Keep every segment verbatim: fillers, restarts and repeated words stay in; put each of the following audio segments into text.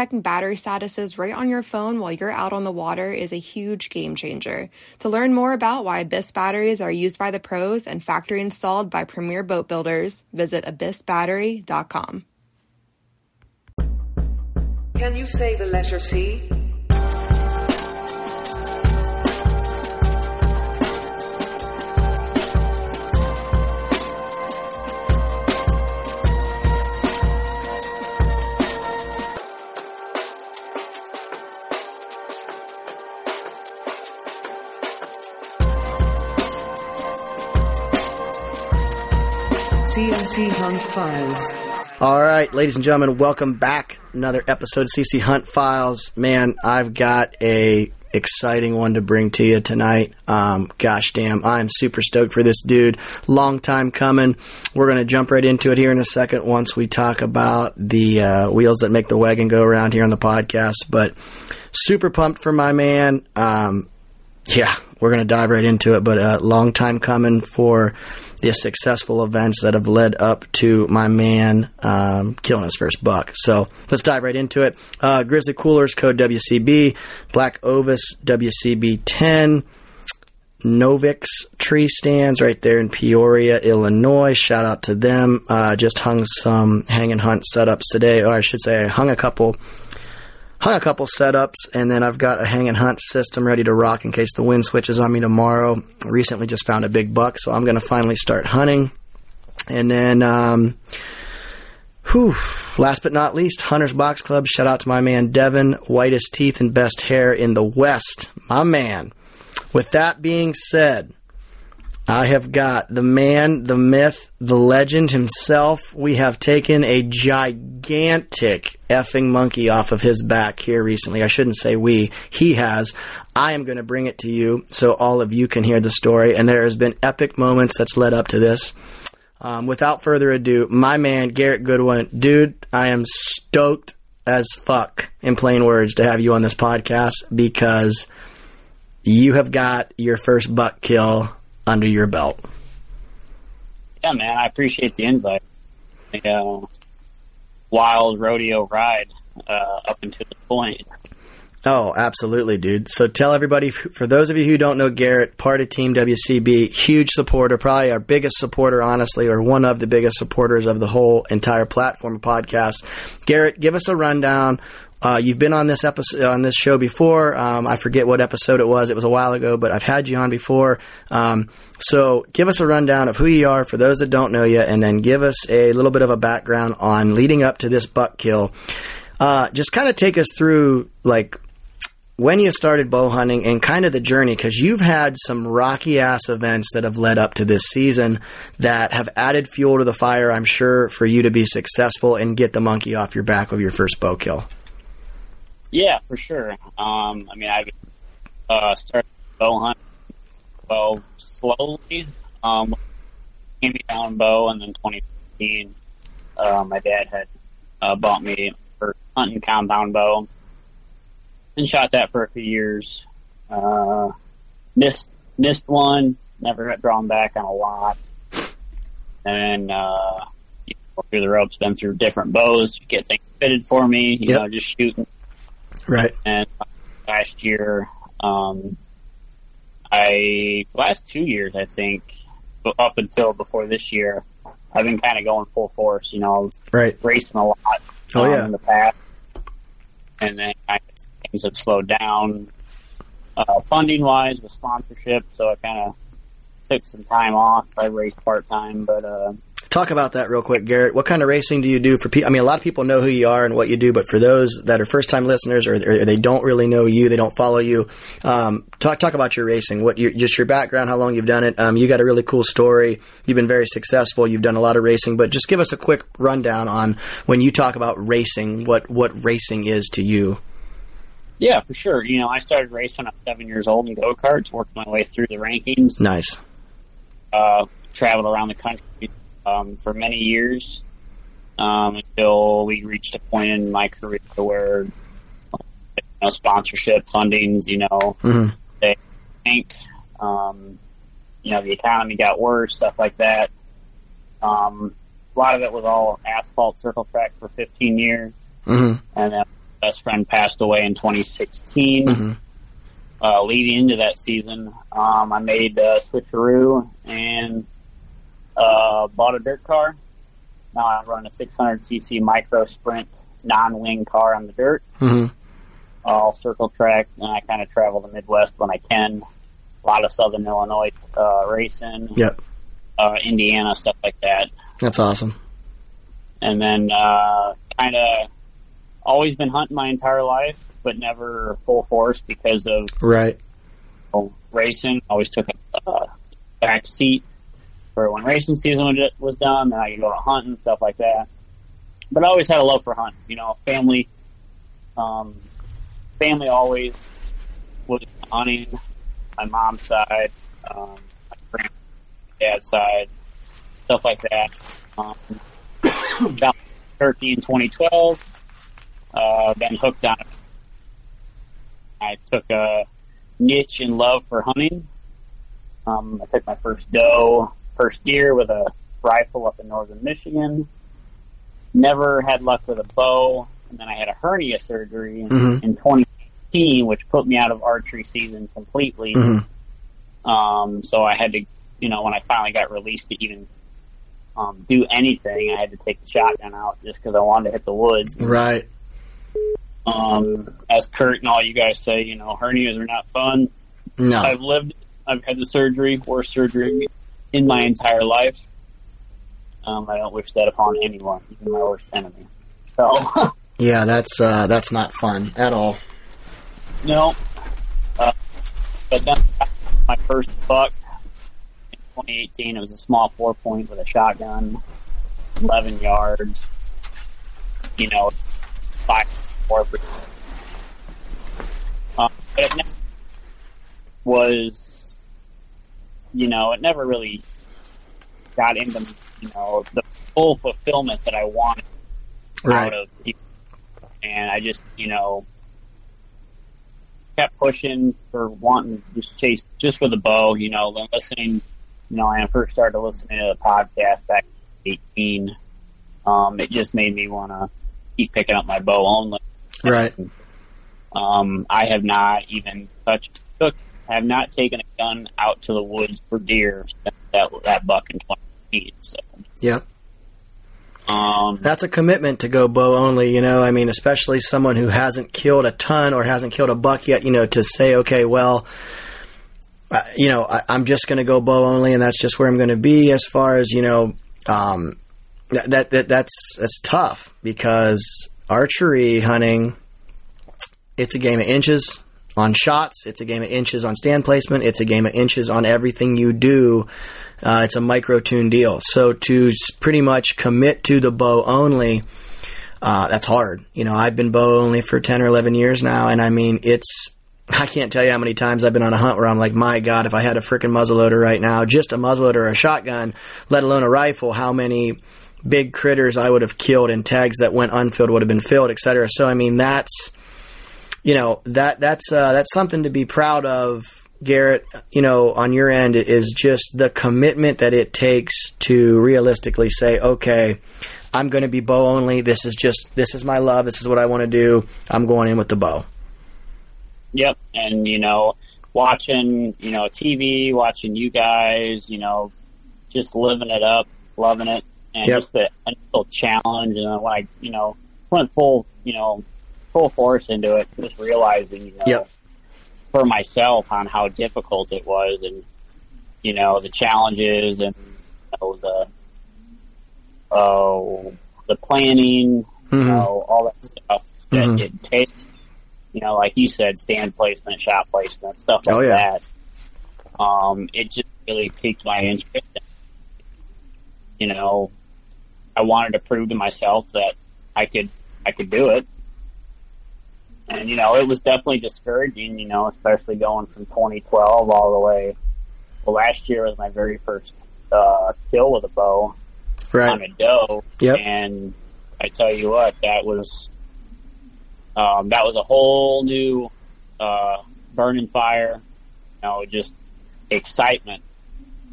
checking battery statuses right on your phone while you're out on the water is a huge game changer. To learn more about why Abyss batteries are used by the pros and factory installed by premier boat builders, visit abyss battery dot com. Can you say the letter C? C C Hunt Files. All right, ladies and gentlemen, welcome back. Another episode of C C Hunt Files. Man, I've got a exciting one to bring to you tonight. Um, gosh damn, I'm super stoked for this dude. Long time coming. We're going to jump right into it here in a second once we talk about the uh, wheels that make the wagon go around here on the podcast. But super pumped for my man. Um, yeah, we're going to dive right into it. But uh, long time coming for the successful events that have led up to my man um, killing his first buck. So let's dive right into it. Uh, Grizzly Coolers, code W C B. Black Ovis, W C B ten. Novix tree stands right there in Peoria, Illinois. Shout out to them. Uh, just hung some hang and hunt setups today. Or I should say I hung a couple hung a couple setups, and then I've got a hang and hunt system ready to rock in case the wind switches on me tomorrow. Recently just found a big buck, so I'm going to finally start hunting. And then, um, whew, last but not least, Hunter's Box Club. Shout out to my man, Devin, whitest teeth and best hair in the West. My man. With that being said, I have got the man, the myth, the legend himself. We have taken a gigantic effing monkey off of his back here recently. I shouldn't say we. He has. I am going to bring it to you so all of you can hear the story. And there has been epic moments that's led up to this. Um, without further ado, my man, Garrett Goodwin. Dude, I am stoked as fuck, in plain words, to have you on this podcast because you have got your first buck kill under your belt. Yeah, man, I appreciate the invite. You know, wild rodeo ride uh, up until the point. Oh, absolutely, dude. So tell everybody, for those of you who don't know Garrett, part of Team W C B, huge supporter, probably our biggest supporter, honestly, or one of the biggest supporters of the whole entire platform podcast. Garrett, give us a rundown. Uh, you've been on this episode, on this show before. Um, I forget what episode it was. It was a while ago, but I've had you on before. Um, so give us a rundown of who you are for those that don't know you, and then give us a little bit of a background on leading up to this buck kill. Uh, just kind of take us through, like, when you started bow hunting and kind of the journey, because you've had some rocky ass events that have led up to this season that have added fuel to the fire, I'm sure, for you to be successful and get the monkey off your back with your first bow kill. Yeah, for sure. Um, I mean, I uh, started bow hunting well slowly. Um, came down bow, and then twenty fifteen, uh, my dad had uh, bought me for hunting compound bow, and shot that for a few years. Uh, missed missed one. Never got drawn back on a lot. And uh, you know, through the ropes, been through different bows to get things fitted for me. You yep. know, just shooting. Right. And last year, um, I, last two years, I think, up until before this year, I've been kind of going full force, you know, right. racing a lot oh, um, yeah. in the past. And then I, things have slowed down uh, funding-wise with sponsorship, so I kind of took some time off. I raced part-time, but uh, Talk about that real quick, Garrett. What kind of racing do you do for people? I mean, a lot of people know who you are and what you do, but for those that are first-time listeners or, or they don't really know you, they don't follow you, um, talk talk about your racing, what your, just your background, how long you've done it. Um, you got a really cool story. You've been very successful. You've done a lot of racing, but just give us a quick rundown on when you talk about racing, what, what racing is to you. Yeah, for sure. You know, I started racing when I was seven years old in go-karts, worked my way through the rankings. Nice. Uh, traveled around the country um, for many years um, until we reached a point in my career where you know, sponsorship, fundings, you know, mm-hmm. they tanked. Um, you know, the economy got worse, stuff like that. Um, a lot of it was all asphalt circle track for fifteen years. Mm-hmm. And then my best friend passed away in twenty sixteen. Mm-hmm. Uh, leading into that season, um, I made a switcheroo and uh, bought a dirt car. Now I run a six hundred c c micro sprint non-wing car on the dirt, mm-hmm. all circle track, and I kind of travel the Midwest when I can. A lot of Southern Illinois uh, racing, yep, uh, Indiana, stuff like that. That's awesome. And then uh, kind of always been hunting my entire life, but never full force because of right you know, racing. I always took a uh, back seat for when racing season was done, and I could go to hunting, stuff like that. But I always had a love for hunting. You know, family, um, family always was hunting. My mom's side, um, my grandma, dad's side, stuff like that. Um, about thirteen, twenty twelve, uh, been hooked on it. I took a niche in love for hunting. Um, I took my first doe, first deer with a rifle up in northern Michigan. Never had luck with a bow. And then I had a hernia surgery mm-hmm. in twenty eighteen, which put me out of archery season completely. Mm-hmm. Um, so I had to, you know, when I finally got released to even um, do anything, I had to take the shotgun out just because I wanted to hit the wood. Right. Um, as Kurt and all you guys say, you know, hernias are not fun. No. I've lived, I've had the surgery, worst surgery in my entire life. Um, I don't wish that upon anyone, even my worst enemy. So. Yeah, that's, uh, that's not fun at all. No. Uh, but then I got my first buck in twenty eighteen. It was a small four point with a shotgun, eleven yards, you know, five. Um, but it never was, you know, it never really got into, you know, the full fulfillment that I wanted right. out of deer. And I just, you know, kept pushing for wanting to just chase just with a bow, you know, listening, you know, when I first started listening to the podcast back in eighteen, um, it just made me want to keep picking up my bow only. Right. Um, I have not even touched, took, have not taken a gun out to the woods for deer since that that buck in twenty eighteen. So. Yeah. Um, that's a commitment to go bow only, you know. I mean, especially someone who hasn't killed a ton or hasn't killed a buck yet, you know, to say, okay, well, uh, you know, I, I'm just going to go bow only, and that's just where I'm going to be. As far as you know, um, that, that that that's that's tough because. Archery hunting, it's a game of inches on shots. It's a game of inches on stand placement. It's a game of inches on everything you do. Uh, it's a micro-tune deal. So to pretty much commit to the bow only, uh, that's hard. You know, I've been bow only for ten or eleven years now, and I mean, it's... I can't tell you how many times I've been on a hunt where I'm like, my God, if I had a frickin' muzzleloader right now, just a muzzleloader or a shotgun, let alone a rifle, how many... big critters I would have killed and tags that went unfilled would have been filled, et cetera. So, I mean, that's, you know, that, that's, uh, that's something to be proud of, Garrett, you know, on your end is just the commitment that it takes to realistically say, okay, I'm going to be bow only. This is just, this is my love. This is what I want to do. I'm going in with the bow. Yep. And, you know, watching, you know, T V, watching you guys, you know, just living it up, loving it. And yep. just the initial challenge, and when I, you know, went full, you know, full force into it, just realizing, you know, yep. for myself on how difficult it was, and you know the challenges, and you know, the uh, the planning, mm-hmm. you know, all that stuff that mm-hmm. it takes. You know, like you said, stand placement, shot placement, stuff like oh, yeah. that. Um, it just really piqued my interest. You know, I wanted to prove to myself that I could, I could do it. And, you know, it was definitely discouraging, you know, especially going from twenty twelve all the way. Well, last year was my very first uh, kill with a bow right. on a doe. Yep. And I tell you what, that was um, that was a whole new uh, burning fire, you know, just excitement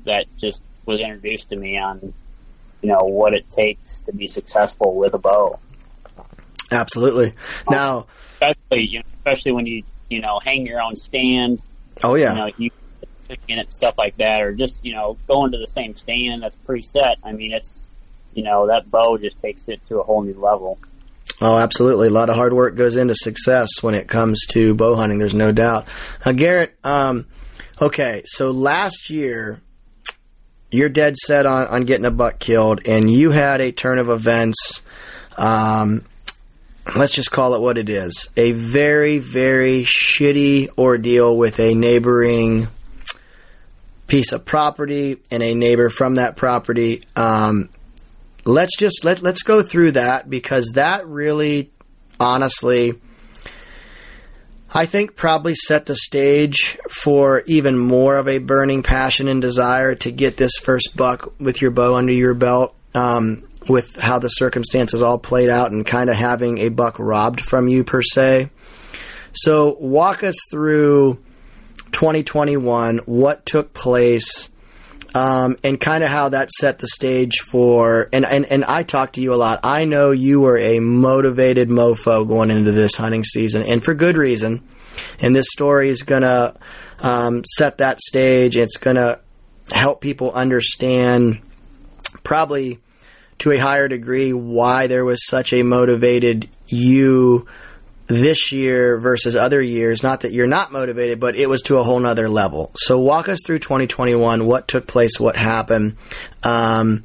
that just was introduced to me on, you know, what it takes to be successful with a bow. Absolutely. Um, now, especially, you know, especially when you you know hang your own stand. Oh yeah. You know, you picking it, stuff like that, or just you know going to the same stand that's preset. I mean, it's you know that bow just takes it to a whole new level. Oh, absolutely. A lot of hard work goes into success when it comes to bow hunting. There's no doubt. Now, Garrett. Um, okay, so last year. You're dead set on, on getting a buck killed, and you had a turn of events. Um, let's just call it what it is. A very, very shitty ordeal with a neighboring piece of property and a neighbor from that property. Um, let's just let, let's go through that, because that really, honestly, I think probably set the stage for even more of a burning passion and desire to get this first buck with your bow under your belt, um, with how the circumstances all played out and kind of having a buck robbed from you per se. So walk us through twenty twenty-one, what took place, um, and kind of how that set the stage for, and, and, and I talked to you a lot. I know you were a motivated mofo going into this hunting season, and for good reason. And this story is going to um, set that stage. It's going to help people understand probably to a higher degree why there was such a motivated you this year versus other years. Not that you're not motivated, but it was to a whole nother level. So walk us through twenty twenty-one, what took place, what happened, um,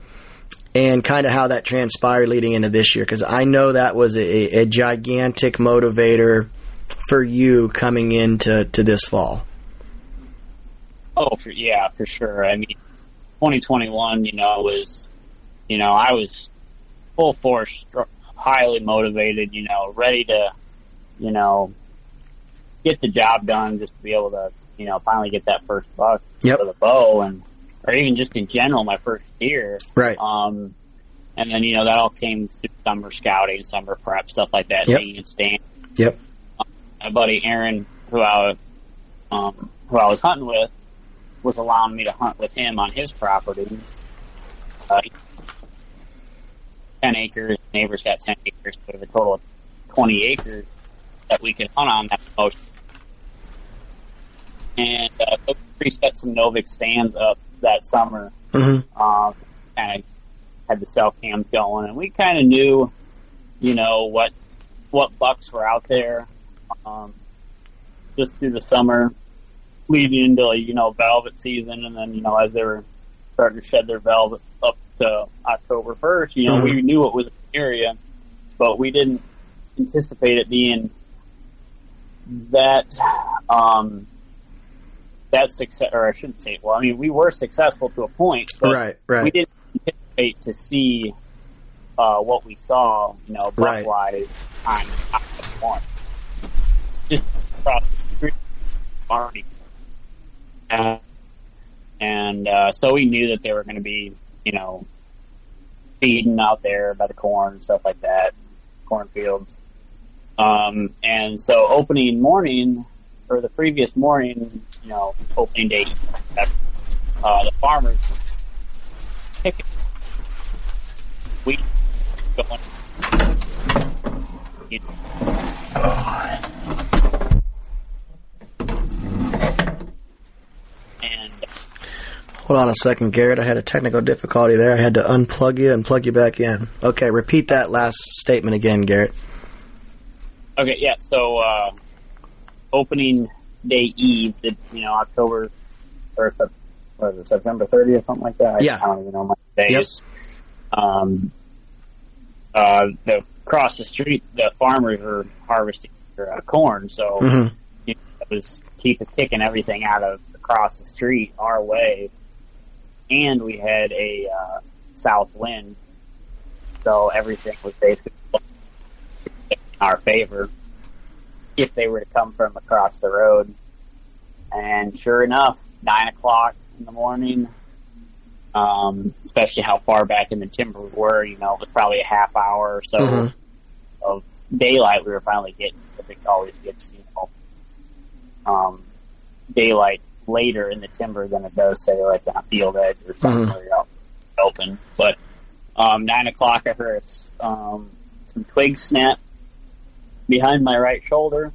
and kind of how that transpired leading into this year. Because I know that was a, a gigantic motivator for you coming into to this fall. Oh, for, yeah, for sure. I mean, twenty twenty-one, you know, was, you know, I was full force, highly motivated, you know, ready to, you know, get the job done just to be able to, you know, finally get that first buck yep. for the bow, and or even just in general, my first deer. Right. Um, and then, you know, that all came through summer scouting, summer prep, stuff like that. Yep. And stand. Yep. Um, my buddy Aaron, who I, um, who I was hunting with, was allowing me to hunt with him on his property. Uh, ten acres, neighbors got ten acres, so a total of twenty acres. That we could hunt on that motion. And uh, so we set some Novix stands up that summer. Mm-hmm. Um, kind of had the cell cams going, and we kind of knew, you know, what what bucks were out there. Um, just through the summer, leading into you know velvet season, and then you know as they were starting to shed their velvet up to October first, you know mm-hmm. we knew it was an area, but we didn't anticipate it being that um that success, or I shouldn't say, well, I mean, we were successful to a point, but right, right. we didn't anticipate to see uh, what we saw, you know, buck wise right. on October first. Just across the street, already. Uh, and uh, so we knew that they were going to be, you know, feeding out there by the corn and stuff like that, cornfields. Um, and so opening morning, or the previous morning, you know, opening day, uh, the farmers picking wheat going, you know. And hold on a second, Garrett. I had a technical difficulty there. I had to unplug you and plug you back in. Okay, repeat that last statement again, Garrett. Okay, yeah, so uh, opening day eve, the, you know, October, or what is it, September thirtieth, something like that? Yeah. I don't even know my days. Yep. Um, uh, the, across the street, the farmers were harvesting their uh, corn, so mm-hmm. you know, it was keep kicking everything out of across the street our way, and we had a uh, south wind, so everything was basically in our favor if they were to come from across the road. And sure enough, nine o'clock in the morning, um, especially how far back in the timber we were, you know, it was probably a half hour or so mm-hmm. of daylight. We were finally getting, I think always gets, you know, um, daylight later in the timber than it does, say, like on a field edge or something mm-hmm. where you're out open. But, um, nine o'clock, I heard um, some twigs snap behind my right shoulder.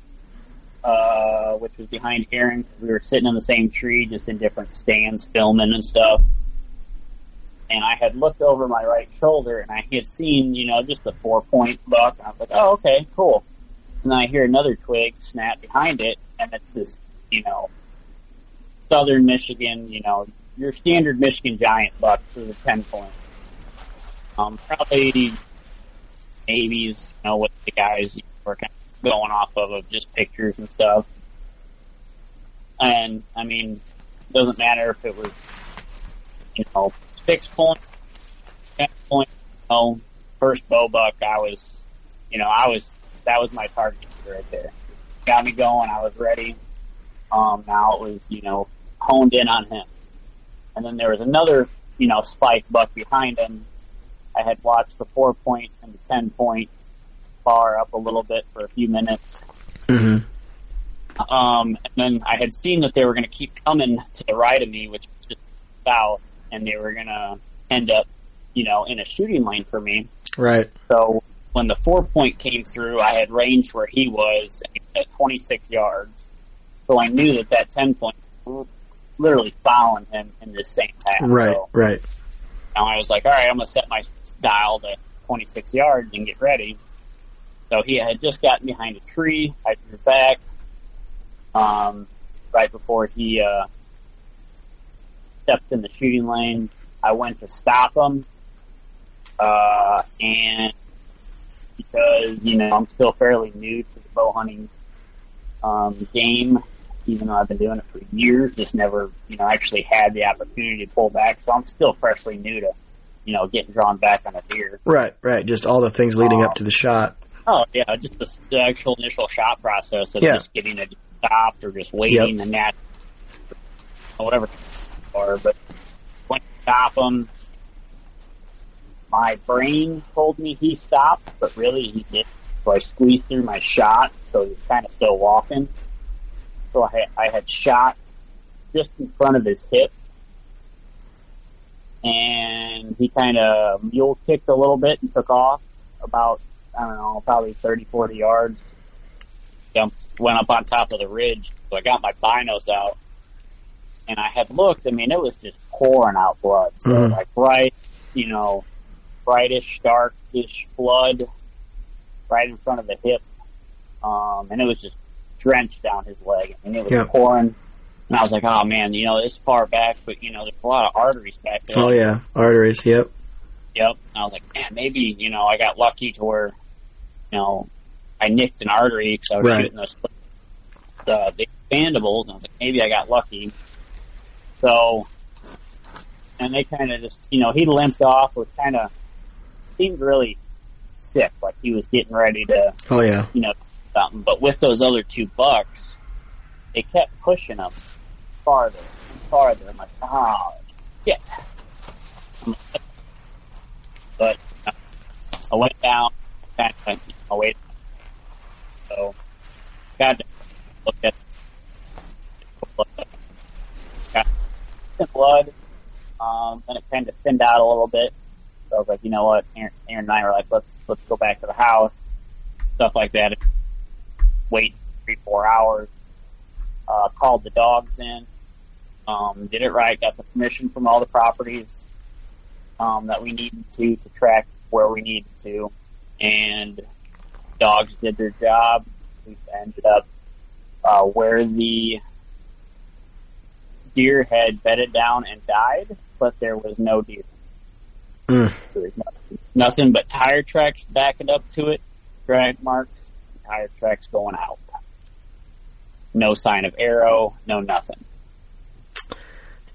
Uh, which was behind Aaron. We were sitting in the same tree, just in different stands, filming and stuff. And I had looked over my right shoulder, and I had seen, you know, just a four-point buck. And I was like, oh, okay, cool. And then I hear another twig snap behind it, and it's this, you know, southern Michigan, you know, your standard Michigan giant buck with a ten-point. Um, probably eighties, you know, what the guys were kind of going off of, of just pictures and stuff. And I mean, it doesn't matter if it was, you know, six point, ten point, you know, first bow buck, I was, you know, I was, that was my target right there. Got me going, I was ready. Um, now it was, you know, honed in on him. And then there was another, you know, spike buck behind him. I had watched the four point and the ten point bar up a little bit for a few minutes. Mm-hmm. Um, and then I had seen that they were going to keep coming to the right of me, which was just south, and they were going to end up, you know, in a shooting lane for me. Right. So when the four point came through, I had ranged where he was at twenty-six yards. So I knew that that ten point was literally following him in this same path. Right, so, right. And I was like, all right, I'm going to set my dial to twenty-six yards and get ready. So he had just gotten behind a tree. I drew back um, right before he uh, stepped in the shooting lane. I went to stop him, uh, and because you know I'm still fairly new to the bow hunting um, game, even though I've been doing it for years, just never you know actually had the opportunity to pull back. So I'm still freshly new to you know getting drawn back on a deer. Right, right. Just all the things leading um, up to the shot. Oh, yeah, just the, the actual initial shot process of yeah. just getting it stopped or just waiting yep. and that, or whatever. Or, but when I stop him, my brain told me he stopped, but really he didn't. So I squeezed through my shot, so he was kind of still walking. So I had, I had shot just in front of his hip, and he kind of mule kicked a little bit and took off about, I don't know, probably thirty, forty yards. Jumped, went up on top of the ridge. So I got my binos out, and I had looked. I mean, it was just pouring out blood. So mm-hmm. like bright, you know, brightish, darkish blood right in front of the hip. Um, and it was just drenched down his leg. I mean, it was yeah. pouring. And I was like, oh, man, you know, it's far back, but, you know, there's a lot of arteries back there. Oh, yeah, arteries, yep. Yep. And I was like, man, maybe, you know, I got lucky to where, you know, I nicked an artery because I was right. shooting those uh, big expandables, and I was like, maybe I got lucky. So, and they kind of just, you know, he limped off, was kind of, seemed really sick, like he was getting ready to, oh, yeah. you know, something. But with those other two bucks, they kept pushing him farther and farther. I'm like, oh, shit. I'm like, But uh, I went down, kind of, you know, I waited. So, got to look at the blood, um, and it kind of thinned out a little bit. So I was like, you know what, Aaron, Aaron and I were like, let's let's go back to the house, stuff like that. Wait three, four hours. Uh, called the dogs in, um, did it right, got the permission from all the properties. Um, that we needed to, to track where we needed to. And dogs did their job. We ended up uh, where the deer had bedded down and died, but there was no deer. Mm. There was no, nothing but tire tracks backing up to it, drag marks, tire tracks going out. No sign of arrow, no nothing.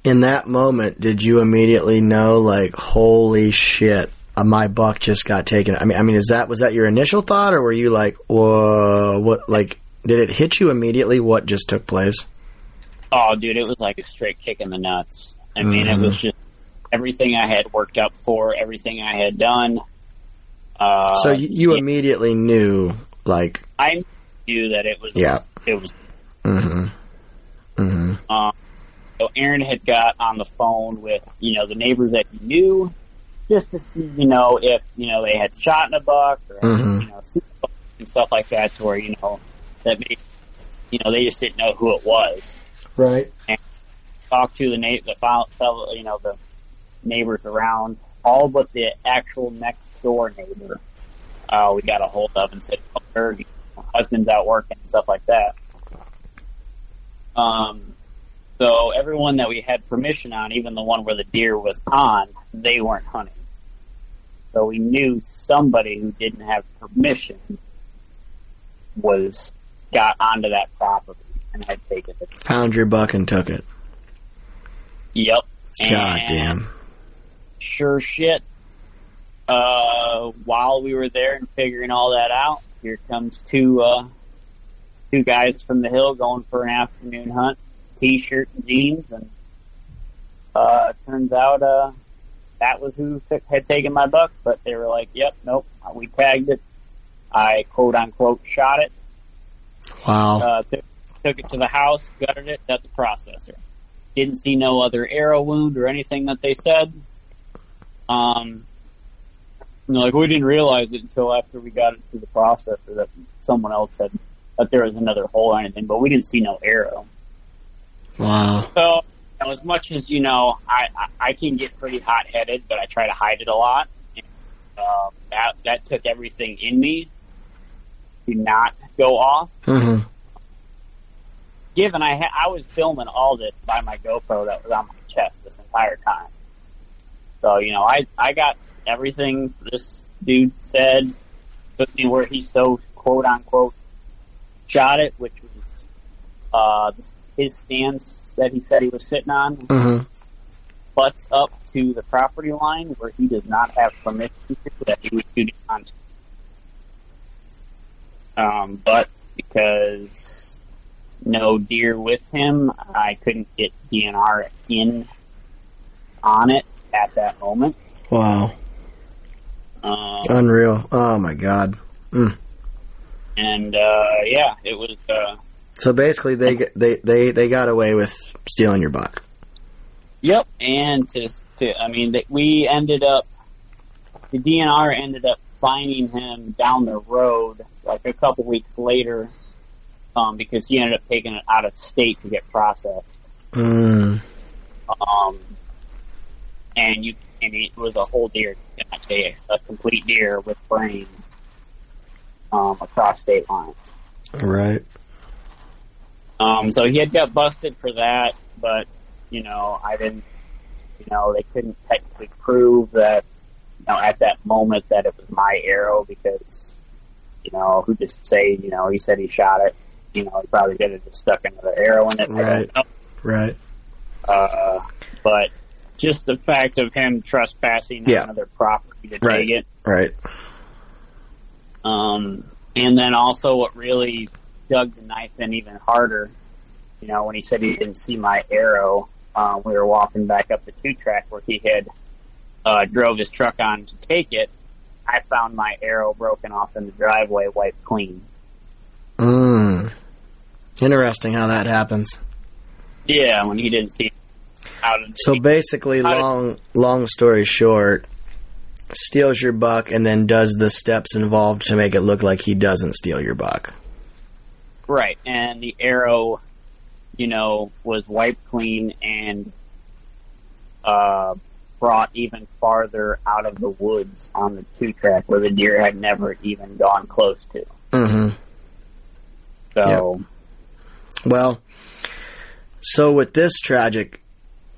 In that moment, did you immediately know, like, holy shit, my buck just got taken? I mean, I mean, is that was that your initial thought, or were you like, whoa, what? Like, did it hit you immediately? What just took place? Oh, dude, it was like a straight kick in the nuts. I mean, mm-hmm. It was just everything I had worked up for, everything I had done. Uh, so you, you yeah. immediately knew, like, I knew that it was. Yeah. It was. Mm-hmm. Mm-hmm. Um, so Aaron had got on the phone with, you know, the neighbors that he knew, just to see, you know, if, you know, they had shot in a buck or, mm-hmm. you know, and stuff like that, to where, you know, that maybe, you know, they just didn't know who it was. Right. And talked to the na- the fellow, you know, the neighbors around, all but the actual next door neighbor. Uh, we got a hold of and said, oh, her husband's out working and stuff like that. Um, so everyone that we had permission on, even the one where the deer was on, they weren't hunting. So we knew somebody who didn't have permission was got onto that property and had taken it. Found your buck and took it. Yep. God and damn. Sure shit. Uh, while we were there and figuring all that out, here comes two, uh, two guys from the hill going for an afternoon hunt, t-shirt and jeans, and, uh, turns out, uh, that was who had taken my buck, but they were like, yep, nope, we tagged it. I quote-unquote shot it. Wow. Uh, th- took it to the house, gutted it at the processor. Didn't see no other arrow wound or anything that they said. Um, you know, like, we didn't realize it until after we got it to the processor that someone else had, that there was another hole or anything, but we didn't see no arrow. Wow. So, as much as, you know, I, I, I can get pretty hot-headed, but I try to hide it a lot. And, uh, that that took everything in me to not go off. Mm-hmm. Given I ha- I was filming all this by my GoPro that was on my chest this entire time. So, you know, I, I got everything this dude said, took me where he so quote-unquote shot it, which was uh, his stance that he said he was sitting on, mm-hmm. butts up to the property line where he does not have permission to, that he was shooting onto. Um, but because no deer with him, I couldn't get D N R in on it at that moment. Wow. Um, Unreal. Oh, my God. Mm. And, uh, yeah, it was... Uh, so basically, they, they they they got away with stealing your buck. Yep, and to, to I mean, they, we ended up... The D N R ended up finding him down the road, like, a couple weeks later, um, because he ended up taking it out of state to get processed. Mm. Um, and you and it was a whole deer, I tell you, a complete deer with brain. Um, across state lines. Right. Um, so he had got busted for that, but, you know, I didn't, you know, they couldn't technically prove that, you know, at that moment that it was my arrow because, you know, who just say, you know, he said he shot it, you know, he probably could have just stuck another arrow in it. Right. Right. Uh, but just the fact of him trespassing yeah. on another property to right. take it. Right. Um, and then also what really dug the knife in even harder, you know, when he said he didn't see my arrow, uh, we were walking back up the two-track where he had uh, drove his truck on to take it, I found my arrow broken off in the driveway, wiped clean. Mm. Interesting how that happens. Yeah, when he didn't see how to So take basically, it. long long story short... steals your buck and then does the steps involved to make it look like he doesn't steal your buck. Right, and the arrow, you know, was wiped clean and uh, brought even farther out of the woods on the two-track where the deer had never even gone close to. Mm-hmm. So. Yep. Well, so with this tragic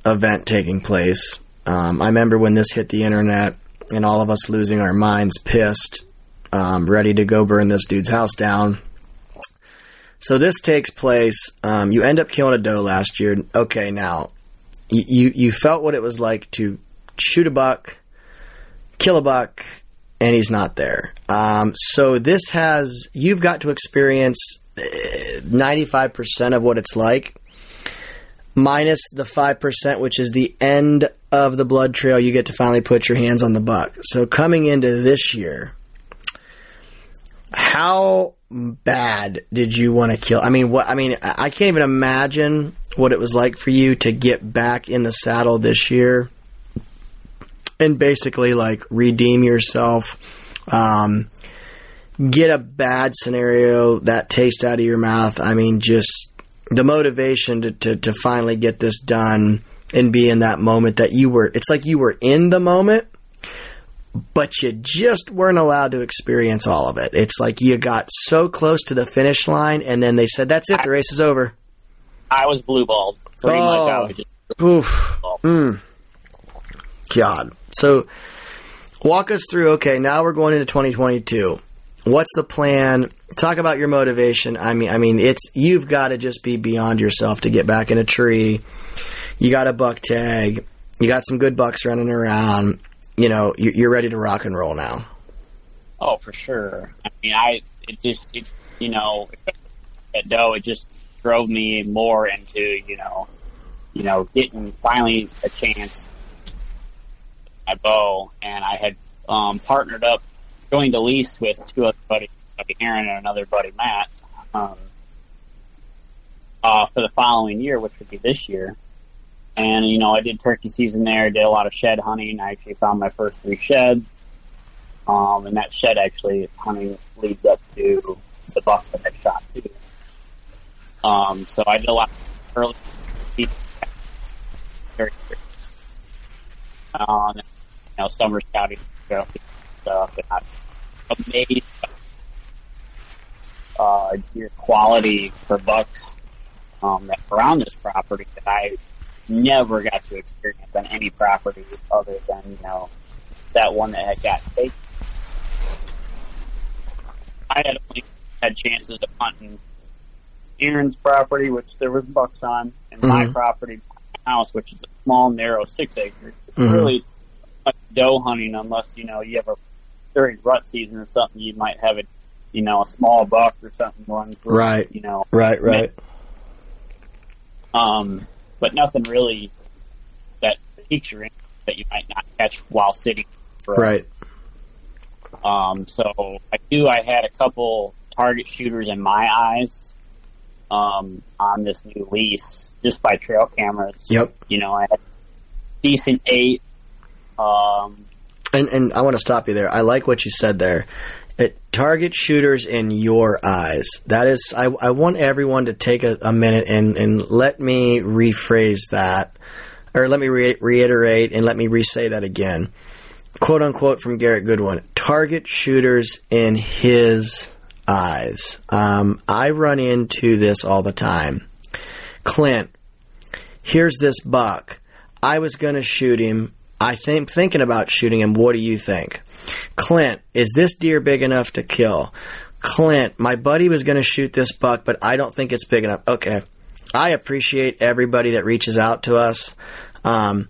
event taking place, um, I remember when this hit the internet, and all of us losing our minds, pissed, um, ready to go burn this dude's house down. So this takes place. Um, you end up killing a doe last year. Okay, now you, you you felt what it was like to shoot a buck, kill a buck, and he's not there. Um, so this has you've got to experience ninety-five percent of what it's like, minus the five percent, which is the end of the blood trail. You get to finally put your hands on the buck. So coming into this year, how bad did you want to kill? I mean, what? I mean, I can't even imagine what it was like for you to get back in the saddle this year and basically like redeem yourself, um, get a bad scenario, that taste out of your mouth. I mean, just the motivation to, to, to finally get this done and be in that moment that you were. It's like you were in the moment, but you just weren't allowed to experience all of it. It's like you got so close to the finish line, and then they said, that's it, the race is over. I was blue-balled. Pretty oh, much I was just oof. Mm. God. So walk us through, okay, now we're going into twenty twenty-two. What's the plan? Talk about your motivation. I mean, I mean, it's you've got to just be beyond yourself to get back in a tree. You got a buck tag. You got some good bucks running around. You know, you're ready to rock and roll now. Oh, for sure. I mean, I it just it, you know, at doe, it just drove me more into you know, you know, getting finally a chance at bow, and I had um, partnered up, going to lease with two other buddies, buddy Aaron and another buddy Matt, um, uh, for the following year, which would be this year. And, you know, I did turkey season there, did a lot of shed hunting. I actually found my first three sheds. Um, and that shed actually hunting leads up to the buck that I shot, too. Um, so I did a lot of early um, you know, summer scouting stuff. And I'm amazed by uh, deer quality for bucks um, that were on this property that I never got to experience on any property other than, you know, that one that had got taken. I had only had chances of hunting Aaron's property, which there was bucks on, and mm-hmm. my property, my house, which is a small, narrow six acres. It's mm-hmm. really much doe hunting unless, you know, you have a during rut season or something, you might have a, you know, a small buck or something running through. Right. You know. Right, right. Um... But nothing really that piques your interest that you might not catch while sitting. Right. Um, so I knew I had a couple target shooters in my eyes um, on this new lease just by trail cameras. Yep. You know, I had decent eight. Um, and, and I want to stop you there. I like what you said there. It, target shooters in your eyes. That is, I, I want everyone to take a, a minute and, and let me rephrase that, or let me re- reiterate and let me re-say that again. Quote unquote from Garrett Goodwin, target shooters in his eyes. Um, I run into this all the time. Clint, here's this buck. I was going to shoot him. I think thinking about shooting him. What do you think? Clint, is this deer big enough to kill? Clint, my buddy was going to shoot this buck, but I don't think it's big enough. Okay. I appreciate everybody that reaches out to us. Um,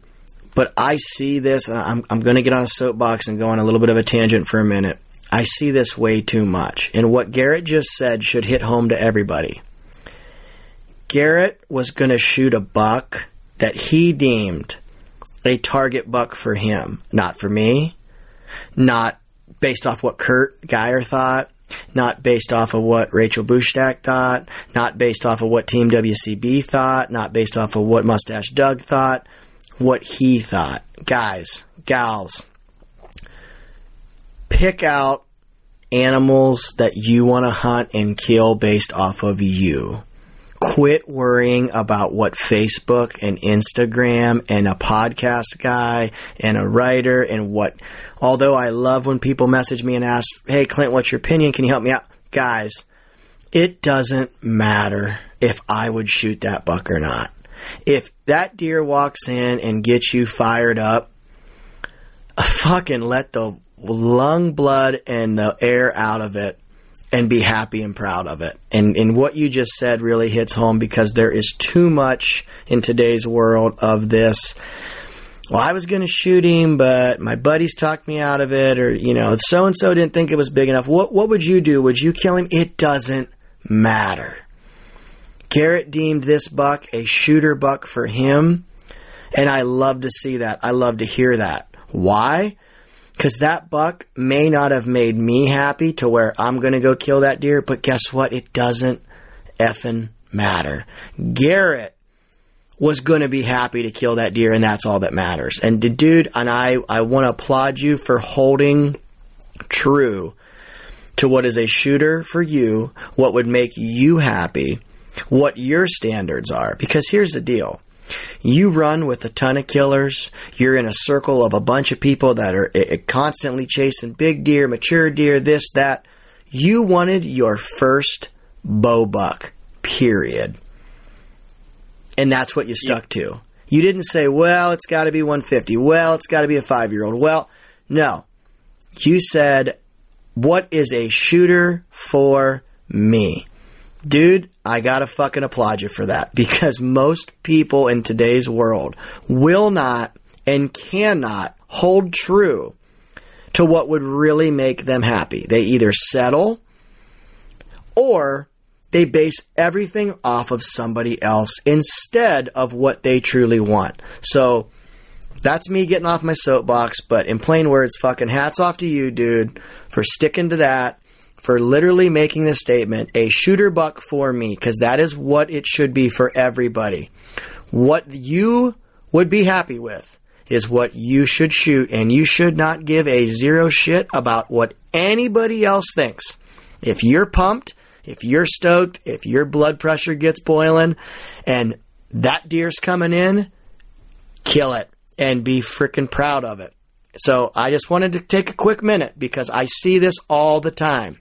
but I see this, and I'm, I'm going to get on a soapbox and go on a little bit of a tangent for a minute. I see this way too much. And what Garrett just said should hit home to everybody. Garrett was going to shoot a buck that he deemed a target buck for him, not for me. Not based off what Kurt Geyer thought, not based off of what Rachel Bushtak thought, not based off of what Team W C B thought, not based off of what Mustache Doug thought, what he thought. Guys, gals, pick out animals that you want to hunt and kill based off of you. Quit worrying about what Facebook and Instagram and a podcast guy and a writer and what. Although I love when people message me and ask, hey, Clint, what's your opinion? Can you help me out? Guys, it doesn't matter if I would shoot that buck or not. If that deer walks in and gets you fired up, fucking let the lung blood and the air out of it and be happy and proud of it. And, and what you just said really hits home, because there is too much in today's world of this. Well, I was going to shoot him, but my buddies talked me out of it, or, you know, so-and-so didn't think it was big enough. What what would you do? Would you kill him? It doesn't matter. Garrett deemed this buck a shooter buck for him, and I love to see that. I love to hear that. Why? Because that buck may not have made me happy to where I'm going to go kill that deer, but guess what? It doesn't effing matter. Garrett was going to be happy to kill that deer, and that's all that matters. And dude, and I, I want to applaud you for holding true to what is a shooter for you, what would make you happy, what your standards are. Because here's the deal. You run with a ton of killers. You're in a circle of a bunch of people that are constantly chasing big deer, mature deer, this, that. You wanted your first bow buck, period. And that's what you stuck to. You didn't say, well, it's got to be one fifty. Well, it's got to be a five-year-old. Well, no. You said, what is a shooter for me? Dude, I got to fucking applaud you for that, because most people in today's world will not and cannot hold true to what would really make them happy. They either settle or they base everything off of somebody else instead of what they truly want. So that's me getting off my soapbox, but in plain words, fucking hats off to you, dude, for sticking to that, for literally making this statement, a shooter buck for me, because that is what it should be for everybody. What you would be happy with is what you should shoot, and you should not give a zero shit about what anybody else thinks. If you're pumped, if you're stoked, if your blood pressure gets boiling and that deer's coming in, kill it and be freaking proud of it. So I just wanted to take a quick minute, because I see this all the time.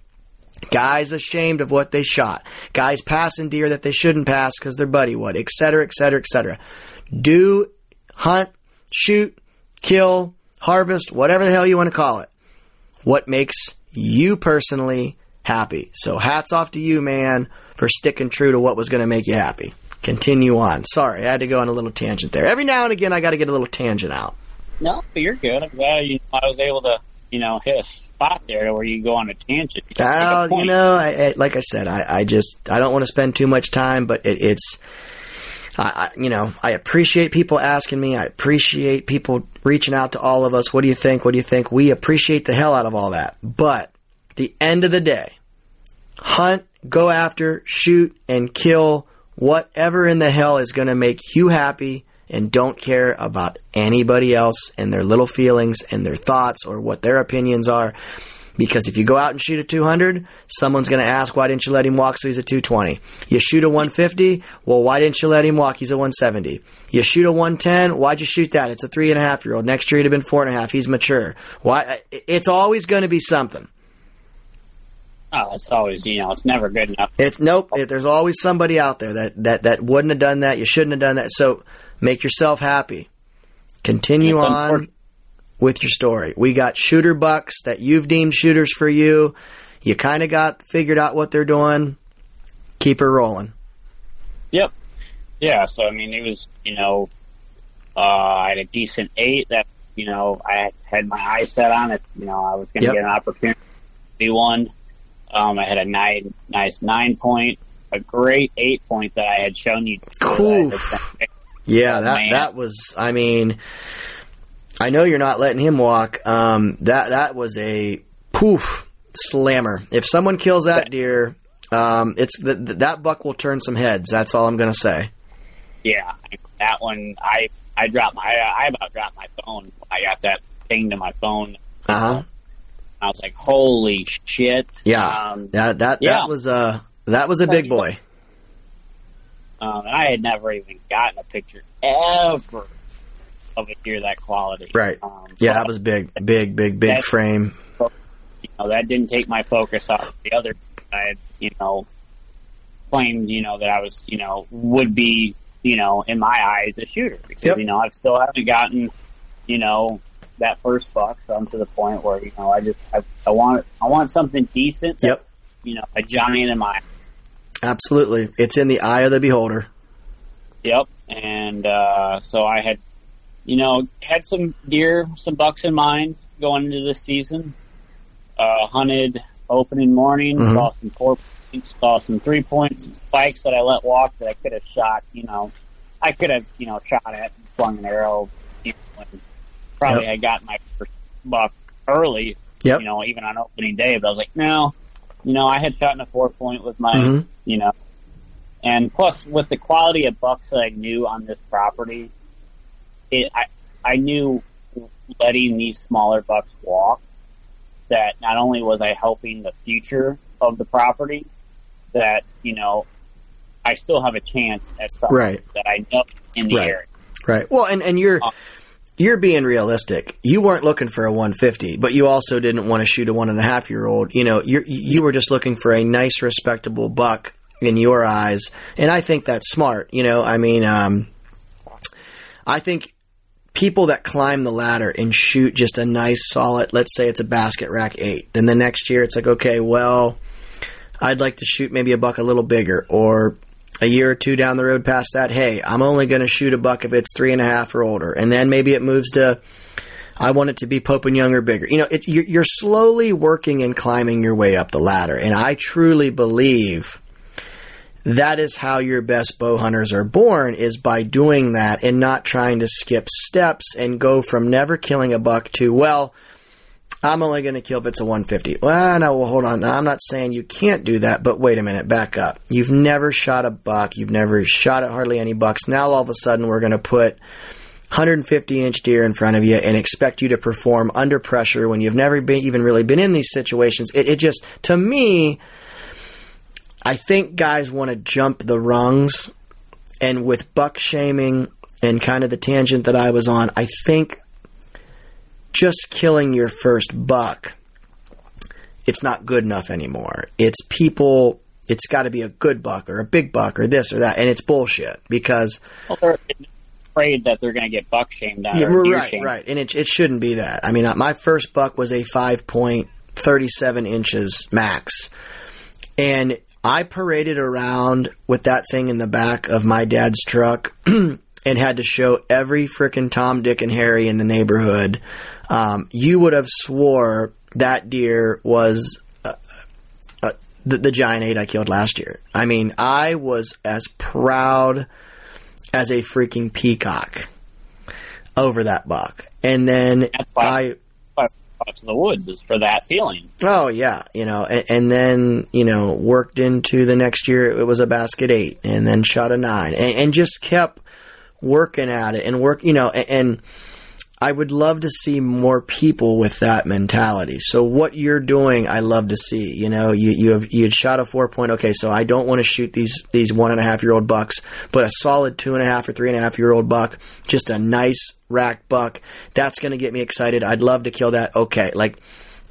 Guys ashamed of what they shot. Guys passing deer that they shouldn't pass because their buddy would, et cetera, et cetera, et cetera. Do, hunt, shoot, kill, harvest, whatever the hell you want to call it. What makes you personally happy. So hats off to you, man, for sticking true to what was going to make you happy. Continue on. Sorry, I had to go on a little tangent there. Every now and again, I got to get a little tangent out. No, but you're good. I'm glad you, I was able to, you know, hit a spot there where you go on a tangent. You, uh, a you know, I, I, like I said, I, I just, I don't want to spend too much time, but it, it's, I, I, you know, I appreciate people asking me. I appreciate people reaching out to all of us. What do you think? What do you think? We appreciate the hell out of all that. But the end of the day, hunt, go after, shoot, and kill whatever in the hell is going to make you happy, and don't care about anybody else and their little feelings and their thoughts or what their opinions are. Because if you go out and shoot a two hundred, someone's going to ask, why didn't you let him walk so he's a two twenty? You shoot a one fifty, well, why didn't you let him walk? He's a one seventy. You shoot a one ten, why'd you shoot that? It's a three and a half year old. Next year he'd have been four and a half. He's mature. Why? It's always going to be something. Oh, it's always, you know, it's never good enough. It's nope. It, there's always somebody out there that, that, that wouldn't have done that. You shouldn't have done that. So make yourself happy. Continue it's on with your story. We got shooter bucks that you've deemed shooters for you. You kind of got figured out what they're doing. Keep her rolling. Yep. Yeah. So, I mean, it was, you know, uh, I had a decent eight that, you know, I had my eye set on it. You know, I was going to yep. get an opportunity to be one. Um, I had a nine, nice nine point, a great eight point that I had shown you. Cool. Yeah, that Man. that was. I mean, I know you're not letting him walk. Um, that that was a poof slammer. If someone kills that deer, um, it's the, the, that buck will turn some heads. That's all I'm gonna say. Yeah, that one. I I dropped my. I, I about dropped my phone. I got that ping to my phone. Uh huh. I was like, "Holy shit!" Yeah, um, that that yeah. that was a that was a big boy. Um, and I had never even gotten a picture ever of a deer that quality. Right? Um, yeah, so that was big, big, big, big that, frame. You know, that didn't take my focus off the other. I had, you know, claimed, you know, that I was, you know, would be, you know, in my eyes, a shooter because yep. you know I still haven't gotten, you know. that first buck. So I'm to the point where, you know, I just, I, I want, I want something decent. That, yep. You know, a giant in my. Absolutely. It's in the eye of the beholder. Yep. And, uh, so I had, you know, had some deer, some bucks in mind going into this season. Uh, hunted opening morning, mm-hmm. saw some four points, saw some three points, some spikes that I let walk that I could have shot, you know, I could have, you know, shot at and flung an arrow. You know, and probably yep. I got my first buck early, yep. you know, even on opening day, but I was like, no, you know, I had shot in a four point with my, mm-hmm. you know, and plus with the quality of bucks that I knew on this property, it, I, I knew letting these smaller bucks walk that not only was I helping the future of the property, that, you know, I still have a chance at something right. that I know in the right. area. Right. Well, and, and you're, you're being realistic. You weren't looking for a one fifty, but you also didn't want to shoot a one and a half year old. You know, you you were just looking for a nice, respectable buck in your eyes. And I think that's smart. You know, I mean, um, I think people that climb the ladder and shoot just a nice, solid, let's say it's a basket rack eight. Then the next year it's like, okay, well, I'd like to shoot maybe a buck a little bigger, or a year or two down the road past that, hey, I'm only going to shoot a buck if it's three and a half or older. And then maybe it moves to, I want it to be Pope and Young or bigger. You know, it, you're, you're slowly working and climbing your way up the ladder. And I truly believe that is how your best bow hunters are born, is by doing that and not trying to skip steps and go from never killing a buck to, well, I'm only going to kill if it's a one fifty. Well, no, well, hold on. Now, I'm not saying you can't do that, but wait a minute. Back up. You've never shot a buck. You've never shot at hardly any bucks. Now, all of a sudden, we're going to put one hundred fifty inch deer in front of you and expect you to perform under pressure when you've never been, even really been in these situations. It, it just, to me, I think guys want to jump the rungs. And with buck shaming and kind of the tangent that I was on, I think just killing your first buck, it's not good enough anymore. It's people, it's got to be a good buck or a big buck or this or that, and it's bullshit because... Well, they're afraid that they're going to get buck shamed out. Yeah, or right, shamed. Right, and it, it shouldn't be that. I mean, my first buck was a five point three seven inches max, and I paraded around with that thing in the back of my dad's truck and had to show every frickin' Tom, Dick, and Harry in the neighborhood. Um, you would have swore that deer was uh, uh, the, the giant eight I killed last year. I mean, I was as proud as a freaking peacock over that buck. And then that's why I went to the woods, is for that feeling. Oh yeah, you know. And, and then you know, worked into the next year. It was a basket eight, and then shot a nine, and, and just kept working at it and work, you know, and, and I would love to see more people with that mentality. So what you're doing, I love to see, you know, you, you have, you had shot a four point. Okay. So I don't want to shoot these, these one and a half year old bucks, but a solid two and a half or three and a half year old buck, just a nice rack buck. That's going to get me excited. I'd love to kill that. Okay. Like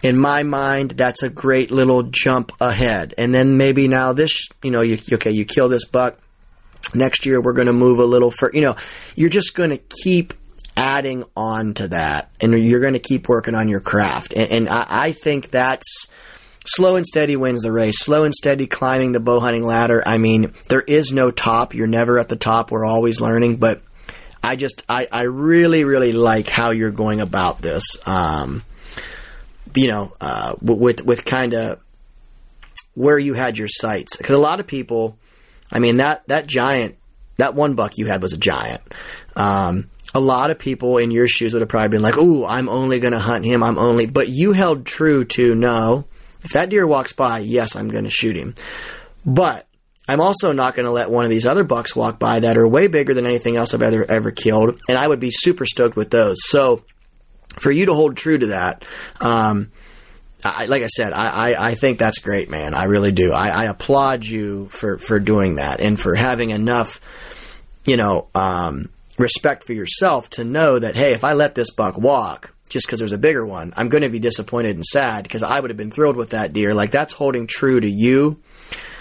in my mind, that's a great little jump ahead. And then maybe now this, you know, you, okay, you kill this buck. Next year, we're going to move a little further. You know, you're just going to keep adding on to that, and you're going to keep working on your craft. And, and I, I think that's slow and steady wins the race. Slow and steady climbing the bow hunting ladder. I mean, there is no top. You're never at the top. We're always learning. But I just, I, I really, really like how you're going about this. Um, you know, uh, with with kind of where you had your sights, because a lot of people. I mean, that, that giant, that one buck you had was a giant. Um, a lot of people in your shoes would have probably been like, ooh, I'm only going to hunt him. I'm only, but you held true to no, if that deer walks by, yes, I'm going to shoot him. But I'm also not going to let one of these other bucks walk by that are way bigger than anything else I've ever, ever killed. And I would be super stoked with those. So for you to hold true to that, um, I, like I said, I, I, I think that's great, man. I really do. I, I applaud you for, for doing that and for having enough, you know, um, respect for yourself to know that, hey, if I let this buck walk just because there's a bigger one, I'm going to be disappointed and sad because I would have been thrilled with that deer. Like, that's holding true to you.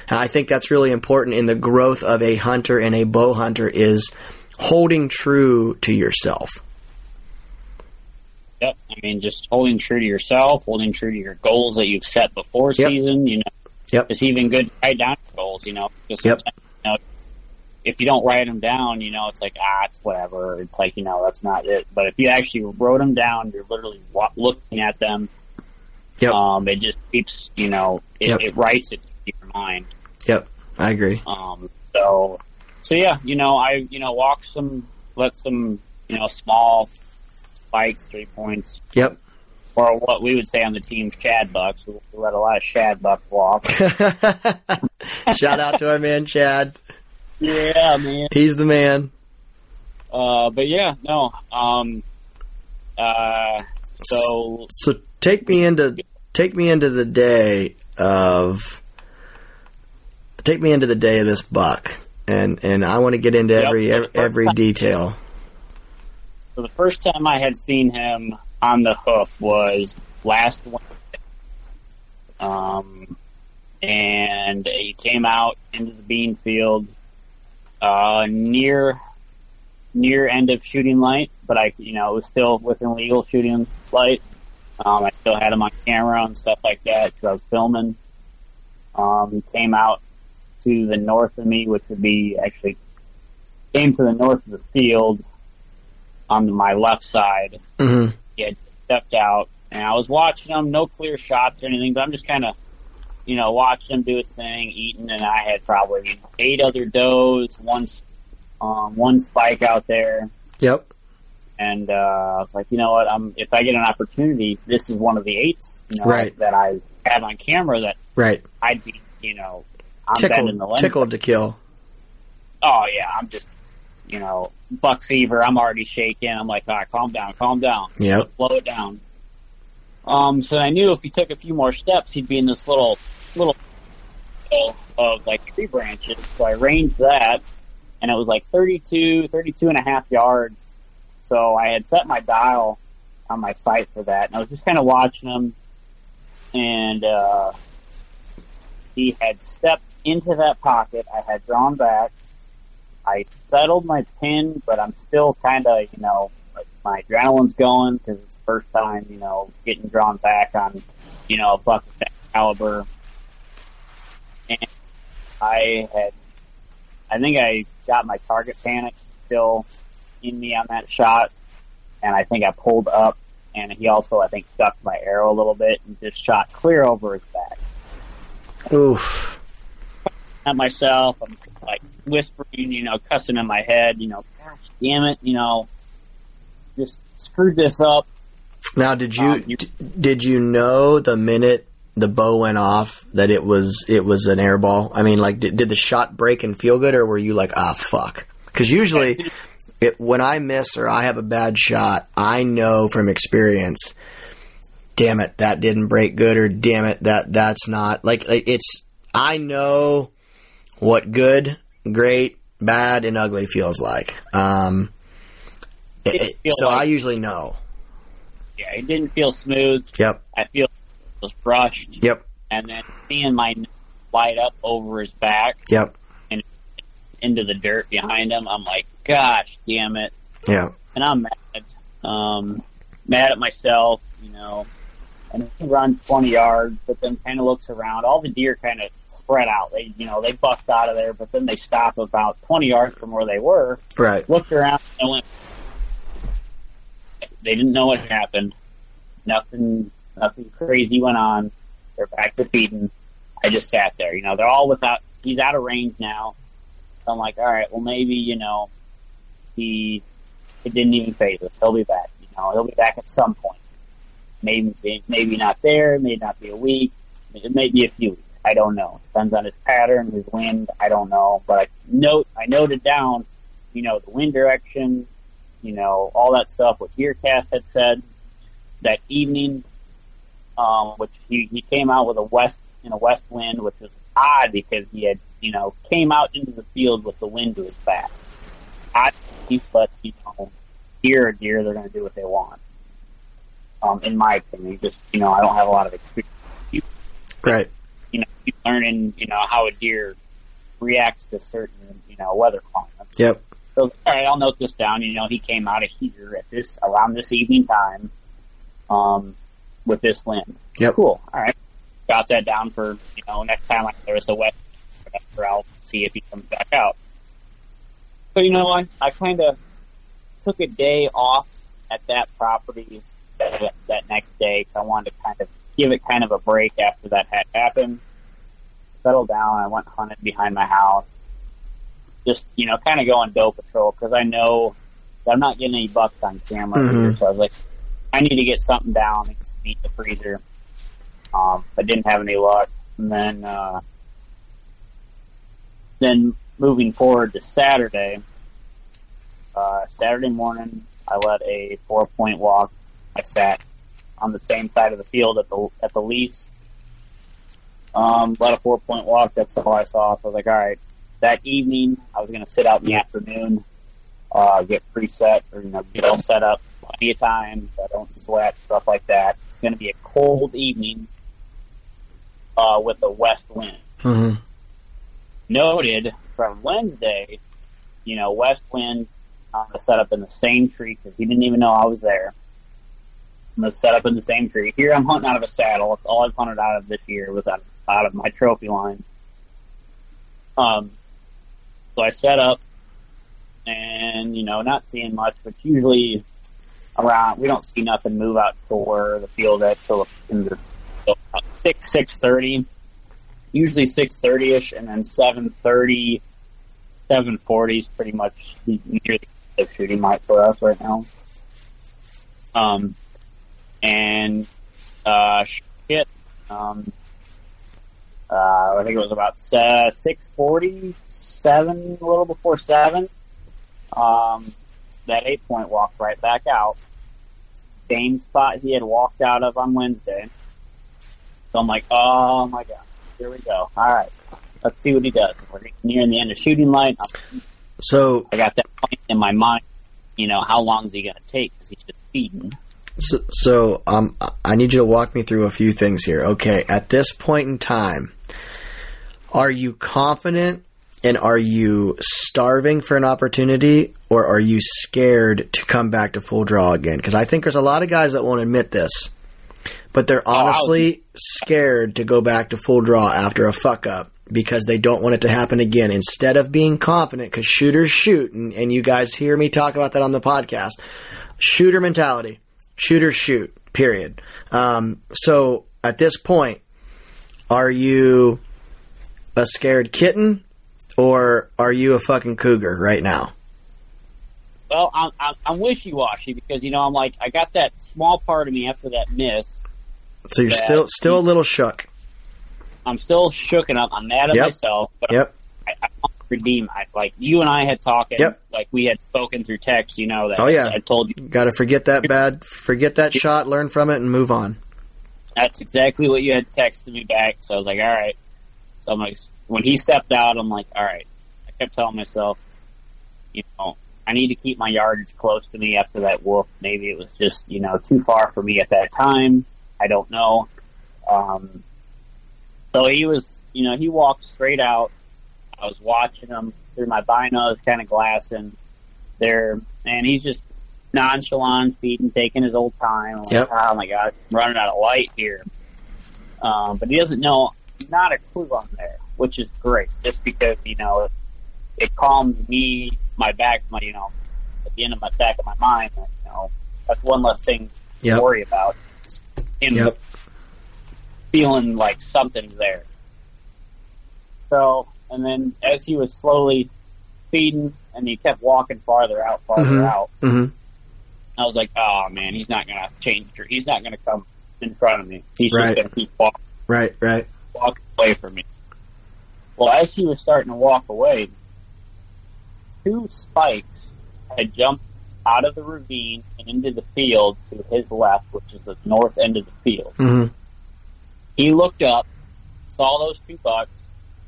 And I think that's really important in the growth of a hunter and a bow hunter, is holding true to yourself. Yep. I mean, just holding true to yourself, holding true to your goals that you've set before yep. season, you know. Yep. It's even good to write down your goals, you know. Just yep. you know, if you don't write them down, you know, it's like, ah, it's whatever. It's like, you know, that's not it. But if you actually wrote them down, you're literally looking at them. Yep. Um, it just keeps, you know, it, yep. it writes it in your mind. Yep. I agree. Um, so, so yeah, you know, I, you know, walk some, let some, you know, small spikes, three points. Yep. Or what we would say on the team's Chad Bucks. We let a lot of Chad Buck walk. Shout out to our man, Chad. Yeah, man. He's the man. Uh, but yeah, no. Um, uh, so, so take me into, take me into the day of, take me into the day of this buck. And, and I want to get into yep, every, so every time, detail. So the first time I had seen him on the hoof was last Wednesday. Um, and he came out into the bean field, uh, near, near end of shooting light, but I, you know, it was still within legal shooting light. Um, I still had him on camera and stuff like that because I was filming. Um, he came out to the north of me, which would be actually came to the north of the field on my left side. Mm-hmm. He had stepped out, and I was watching him. No clear shots or anything, but I'm just kind of, you know, watching him do his thing, eating. And I had probably eight other does, one, um, one spike out there. Yep. And uh, I was like, you know what? I'm if I get an opportunity, this is one of the eights, you know, right. that I have on camera. That right. I'd be, you know, I'm tickled, the tickled to kill. Oh yeah, I'm just. You know, buck fever, I'm already shaking. I'm like, all right, calm down, calm down. Yeah. Slow it down. Um, so I knew if he took a few more steps, he'd be in this little, little of like tree branches. So I ranged that, and it was like thirty-two, thirty-two and a half yards. So I had set my dial on my sight for that, and I was just kind of watching him, and uh, he had stepped into that pocket. I had drawn back. I settled my pin, but I'm still kind of, you know, like my adrenaline's going because it's the first time, you know, getting drawn back on, you know, a buck of that caliber. And I had, I think I got my target panic still in me on that shot, and I think I pulled up, and he also, I think, ducked my arrow a little bit and just shot clear over his back. Oof. At myself, I'm like whispering, you know, cussing in my head, you know, gosh, damn it, you know, just screwed this up. Now, did you, um, you d- did you know the minute the bow went off that it was it was an air ball? I mean, like, did, did the shot break and feel good, or were you like, ah, fuck? Because usually, it, when I miss or I have a bad shot, I know from experience, damn it, that didn't break good, or damn it, that that's not like it's. I know. What good, great, bad, and ugly feels like. Um, it it, feel so like, I usually know. Yeah, it didn't feel smooth. Yep. I feel it was brushed. Yep. And then seeing my nose light up over his back. Yep. And into the dirt behind him, I'm like, gosh, damn it. Yeah. And I'm mad. Um, mad at myself, you know. And he runs twenty yards, but then kind of looks around. All the deer kind of spread out. They, you know, they bucked out of there, but then they stop about twenty yards from where they were. Right. Looked around and went. They didn't know what happened. Nothing, nothing crazy went on. They're back to feeding. I just sat there. You know, they're all without. He's out of range now. So I'm like, all right, well maybe you know, he it didn't even phase us. He'll be back. You know, he'll be back at some point. Maybe, maybe not there. It may not be a week. It may be a few weeks. I don't know. Depends on his pattern, his wind. I don't know. But I note, I noted down, you know, the wind direction, you know, all that stuff. What Deercast had said that evening, um, which he, he came out with a west in a west wind, which was odd because he had, you know, came out into the field with the wind to his back. Odd, but you know, deer or deer, they're going to do what they want. Um, in my opinion, just, you know, I don't have a lot of experience. You, right. You know, you learning, you know, how a deer reacts to certain, you know, weather climates. Yep. So, all right, I'll note this down. You know, he came out of here at this, around this evening time. um, with this land. Yep. Cool. All right. Got that down for, you know, next time like, there's a wet, I'll see if he comes back out. So, you know, I, I kind of took a day off at that property that, that next day because I wanted to kind of give it kind of a break after that had happened. Settled down. I went hunted behind my house. Just, you know, kind of going doe patrol because I know that I'm not getting any bucks on camera. Mm-hmm. Here, so I was like, I need to get something down and just beat the freezer. Um, I didn't have any luck. And then, uh, then moving forward to Saturday, uh, Saturday morning, I led a four point walk. I sat on the same side of the field at the, at the lease. Um, led a four point walk. That's all I saw. So I was like, all right. That evening, I was going to sit out in the afternoon, uh, get preset or, you know, get all set up plenty of time so I don't sweat, stuff like that. It's going to be a cold evening, uh, with a west wind. Mm-hmm. Noted from Wednesday, you know, west wind, I'm going to set up in the same tree because he didn't even know I was there. I'm going to set up in the same tree. Here I'm hunting out of a saddle. That's all I've hunted out of this year was out, out of my trophy line. Um, so I set up and, you know, not seeing much, but usually around, we don't see nothing move out to where the field at till six, six thirty, usually six thirty-ish, and then seven thirty, seven forty is pretty much near the shooting light for us right now. Um, and, uh, shit, um, uh, I think it was about uh, six forty, seven, a little before seven, um, that eight point walked right back out. Same spot he had walked out of on Wednesday. So I'm like, oh my God, here we go. All right. Let's see what he does. We're nearing the end of shooting light. I'm, so I got that point in my mind. You know, how long is he going to take? Because he's just feeding. So, so um, I need you to walk me through a few things here. Okay, at this point in time, are you confident and are you starving for an opportunity, or are you scared to come back to full draw again? Because I think there's a lot of guys that won't admit this, but they're honestly scared to go back to full draw after a fuck up because they don't want it to happen again. Instead of being confident, because shooters shoot, and, and you guys hear me talk about that on the podcast, shooter mentality. Shooters shoot, period. Um, so at this point, are you a scared kitten or are you a fucking cougar right now? Well, I'm, I'm, I'm wishy-washy because, you know, I'm like, I got that small part of me after that miss. So you're still still a little shook. I'm still shooken up. I'm mad at yep. myself. But yep. I, I want to redeem. I, like, you and I had talked, yep. like, we had spoken through text, you know, that oh, yeah. I told you. Got to forget that bad, forget that shot, learn from it, and move on. That's exactly what you had texted me back, so I was like, all right. So I'm like, when he stepped out, I'm like, all right. I kept telling myself, you know, I need to keep my yardage close to me after that wolf. Maybe it was just, you know, too far for me at that time. I don't know. Um, so he was, you know, he walked straight out. I was watching him through my binos, kind of glassing there, and he's just nonchalant, feeding, taking his old time. I'm like, yep. oh my God, I'm running out of light here. Um, but he doesn't know, not a clue on there, which is great, just because, you know, it, it calms me, my back, my, you know, at the end of my back of my mind, and, you know, that's one less thing to yep. worry about. And yep. feeling like something's there. So, and then as he was slowly feeding, and he kept walking farther out, farther mm-hmm. out, mm-hmm. I was like, oh, man, he's not going to change. He's not going to come in front of me. He's right. just going to keep walking. Right, right. Walking away from me. Well, as he was starting to walk away, two spikes had jumped out of the ravine and into the field to his left, which is the north end of the field. Mm-hmm. He looked up, saw those two bucks,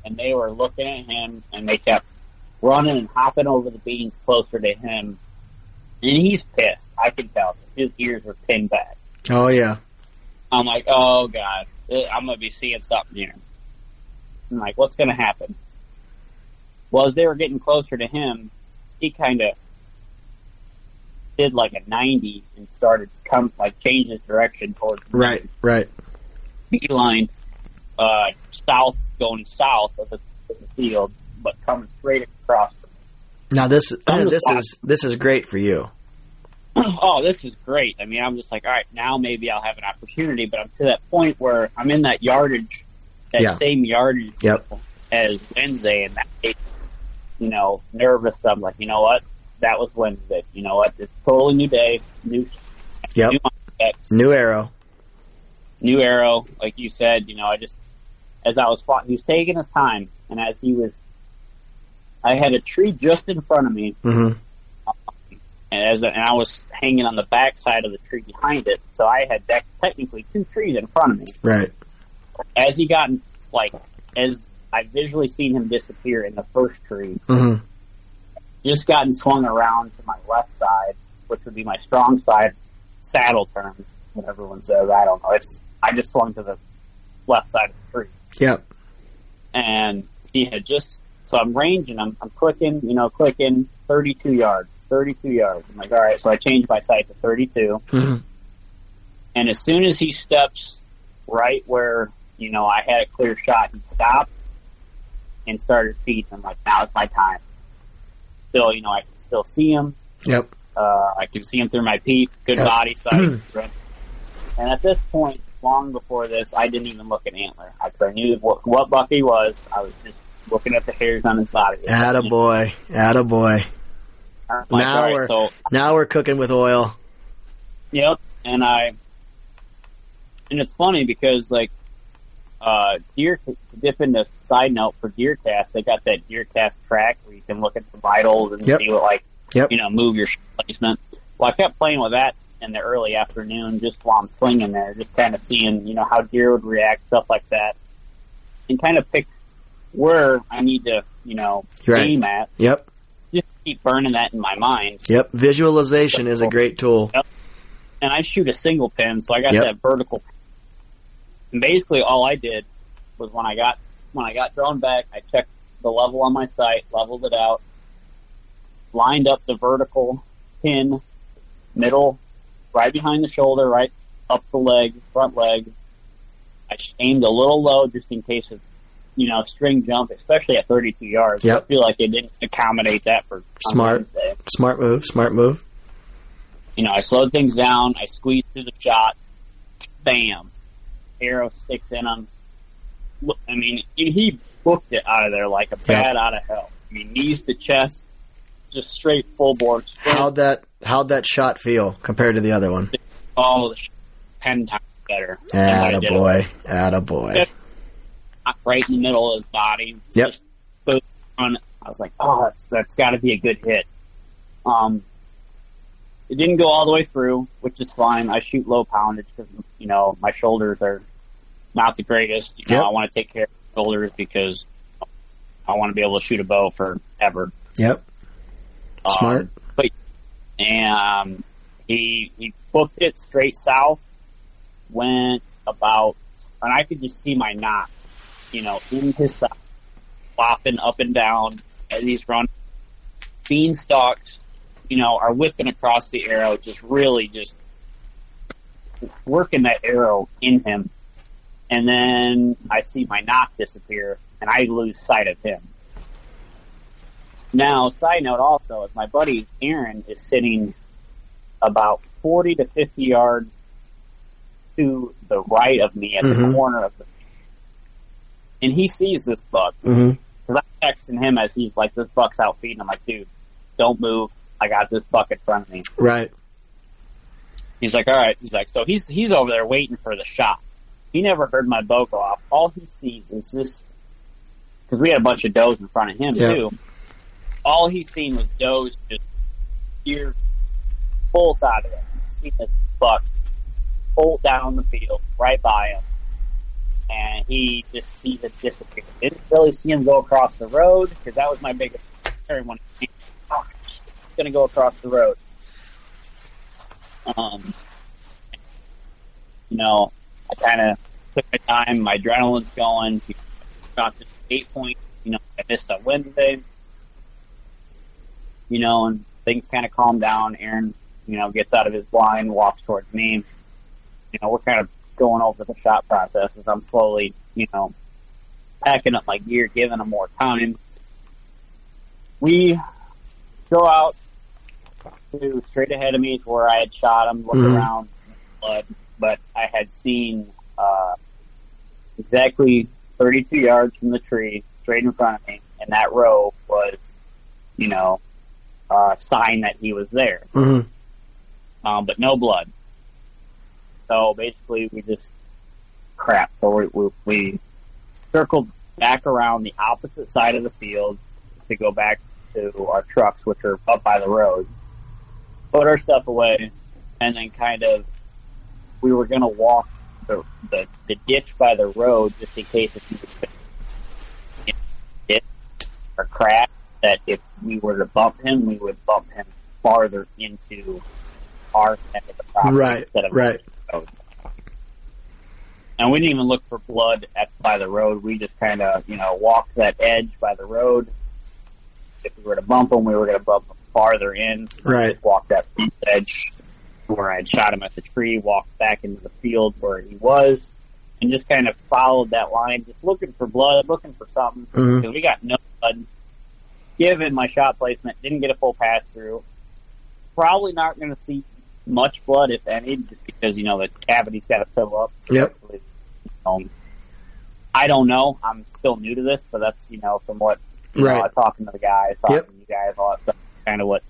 and they were looking at him, and they kept running and hopping over the beans closer to him. And he's pissed. I can tell. His ears were pinned back. Oh, yeah. I'm like, oh, God. I'm going to be seeing something here. I'm like, what's going to happen? Well, as they were getting closer to him, he kind of did like a ninety and started to come, like, change his direction towards the right, right. beeline uh, south, going south of the, of the field, but coming straight across. Now this uh, this awesome. is this is great for you. Oh, this is great. I mean, I'm just like, all right, now maybe I'll have an opportunity, but I'm to that point where I'm in that yardage, that yeah. same yardage yep. as Wednesday, and that made, you know, nervous. I'm like, you know what? That was Wednesday. You know what? It's a totally new day, new, yep. new, new arrow, new arrow. Like you said, you know, I just as I was fought, he was taking his time, and as he was, I had a tree just in front of me. Mm-hmm. And, as a, and I was hanging on the back side of the tree behind it, so I had de- technically two trees in front of me. Right. As he got, like, as I visually seen him disappear in the first tree, mm-hmm. just gotten swung around to my left side, which would be my strong side, saddle terms, what everyone says, I don't know. It's I just swung to the left side of the tree. Yep. And he had just, so I'm ranging, I'm, I'm clicking, you know, clicking thirty-two yards. thirty-two yards. I'm like, all right, so I changed my sight to thirty-two. Mm-hmm. And as soon as he steps right where, you know, I had a clear shot, he stopped and started feeding. I'm like, now it's my time. Still, you know, I can still see him. Yep. Uh, I can see him through my peep. Good yep. body sight. And at this point, long before this, I didn't even look at antler. I, I knew what, what buck he was. I was just looking at the hairs on his body. Attaboy. Attaboy. Like, now, right, we're, so, now we're cooking with oil. Yep, and I, and it's funny because like, uh, deer to dip into side note for Deercast, they got that Deercast track where you can look at the vitals and yep. see what like, yep. you know, move your placement. Well, I kept playing with that in the early afternoon, just while I'm slinging there, just kind of seeing you know how deer would react, stuff like that, and kind of pick where I need to you know right. aim at. Yep. Just keep burning that in my mind. Yep, visualization is a great tool. Yep. And I shoot a single pin, so I got yep. that vertical. And basically, all I did was when I got when I got drawn back, I checked the level on my sight, leveled it out, lined up the vertical pin, middle, right behind the shoulder, right up the leg, front leg. I aimed a little low just in case of. You know, string jump, especially at thirty-two yards. Yep. I feel like they didn't accommodate that for smart, Wednesday. smart move, smart move. You know, I slowed things down. I squeezed through the shot. Bam, arrow sticks in him. I mean, he booked it out of there like a bat yep. out of hell. I mean, knees to chest, just straight full board. Straight. How'd that? How'd that shot feel compared to the other one? Oh, the sh- ten times better. Attaboy, attaboy. Right in the middle of his body. Yep. Just on, I was like, oh, that's, that's got to be a good hit. Um, it didn't go all the way through, which is fine. I shoot low poundage because, you know, my shoulders are not the greatest. You yep. know, I want to take care of my shoulders because I want to be able to shoot a bow forever. Yep. Smart. Um, but, and um, he, he booked it straight south, went about, and I could just see my knot. You know, in his side, flopping up and down as he's running. Beanstalks, you know, are whipping across the arrow, just really just working that arrow in him. And then I see my knock disappear, and I lose sight of him. Now, side note also, is my buddy Aaron is sitting about forty to fifty yards to the right of me at mm-hmm. the corner of the and he sees this buck. Because mm-hmm. I'm texting him as he's like, this buck's out feeding. I'm like, dude, don't move. I got this buck in front of me. Right. He's like, all right. He's like, so he's he's over there waiting for the shot. He never heard my bow go off. All he sees is this. Because we had a bunch of does in front of him, yeah. too. All he's seen was does just ear bolt out of it. He's seen this buck bolt down the field right by him. And he just sees it disappear. Didn't really see him go across the road because that was my biggest concern when he was going to go across the road. Um, you know, I kind of took my time. My adrenaline's going. Got to eight point. You know, I missed on Wednesday. You know, and things kind of calmed down. Aaron you know, gets out of his blind, walks towards me. You know, we're kind of going over the shot process as I'm slowly, you know, packing up my gear, giving him more time. We go out to straight ahead of me to where I had shot him, look mm-hmm. around, blood, but I had seen uh, exactly thirty-two yards from the tree, straight in front of me, and that row was, you know, a uh, sign that he was there. Mm-hmm. Um, but no blood. So basically we just crap. So we, we, we circled back around the opposite side of the field to go back to our trucks, which are up by the road, put our stuff away, and then kind of we were going to walk the, the the ditch by the road just in case if you could fit a ditch or crack, that if we were to bump him, we would bump him farther into our end of the property. Right, instead of right. The road. And we didn't even look for blood at, by the road. We just kind of, you know, walked that edge by the road. If we were to bump him, we were going to bump him farther in. Right. We just walked that edge where I had shot him at the tree, walked back into the field where he was, and just kind of followed that line, just looking for blood, looking for something. Mm-hmm. So we got no blood. Given my shot placement, didn't get a full pass through. Probably not going to see much blood, if any, just because, you know, the cavity's got to fill up. Yep. Um, I don't know. I'm still new to this, but that's, you know, from what you right. know, talking to the guys, talking yep. to you guys, all that stuff, kind of what,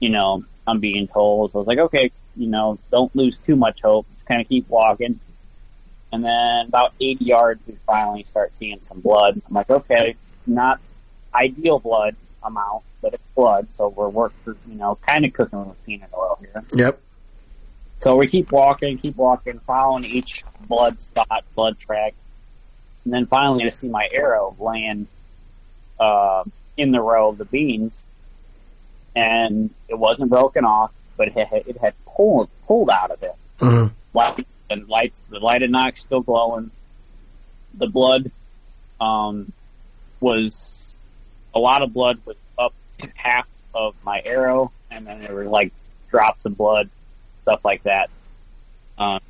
you know, I'm being told. So I was like, okay, you know, don't lose too much hope. Just kind of keep walking. And then about eighty yards, we finally start seeing some blood. I'm like, okay, not ideal blood amount, but it's blood, so we're working, you know, kind of cooking with peanut oil here. Yep. So we keep walking, keep walking, following each blood spot, blood track, and then finally I see my arrow land uh, in the row of the beans, and it wasn't broken off, but it had, it had pulled pulled out of it. Mm-hmm. Lights and lights, the light of Nox still glowing. The blood um, was. A lot of blood was up to half of my arrow, and then there were, like, drops of blood, stuff like that, um,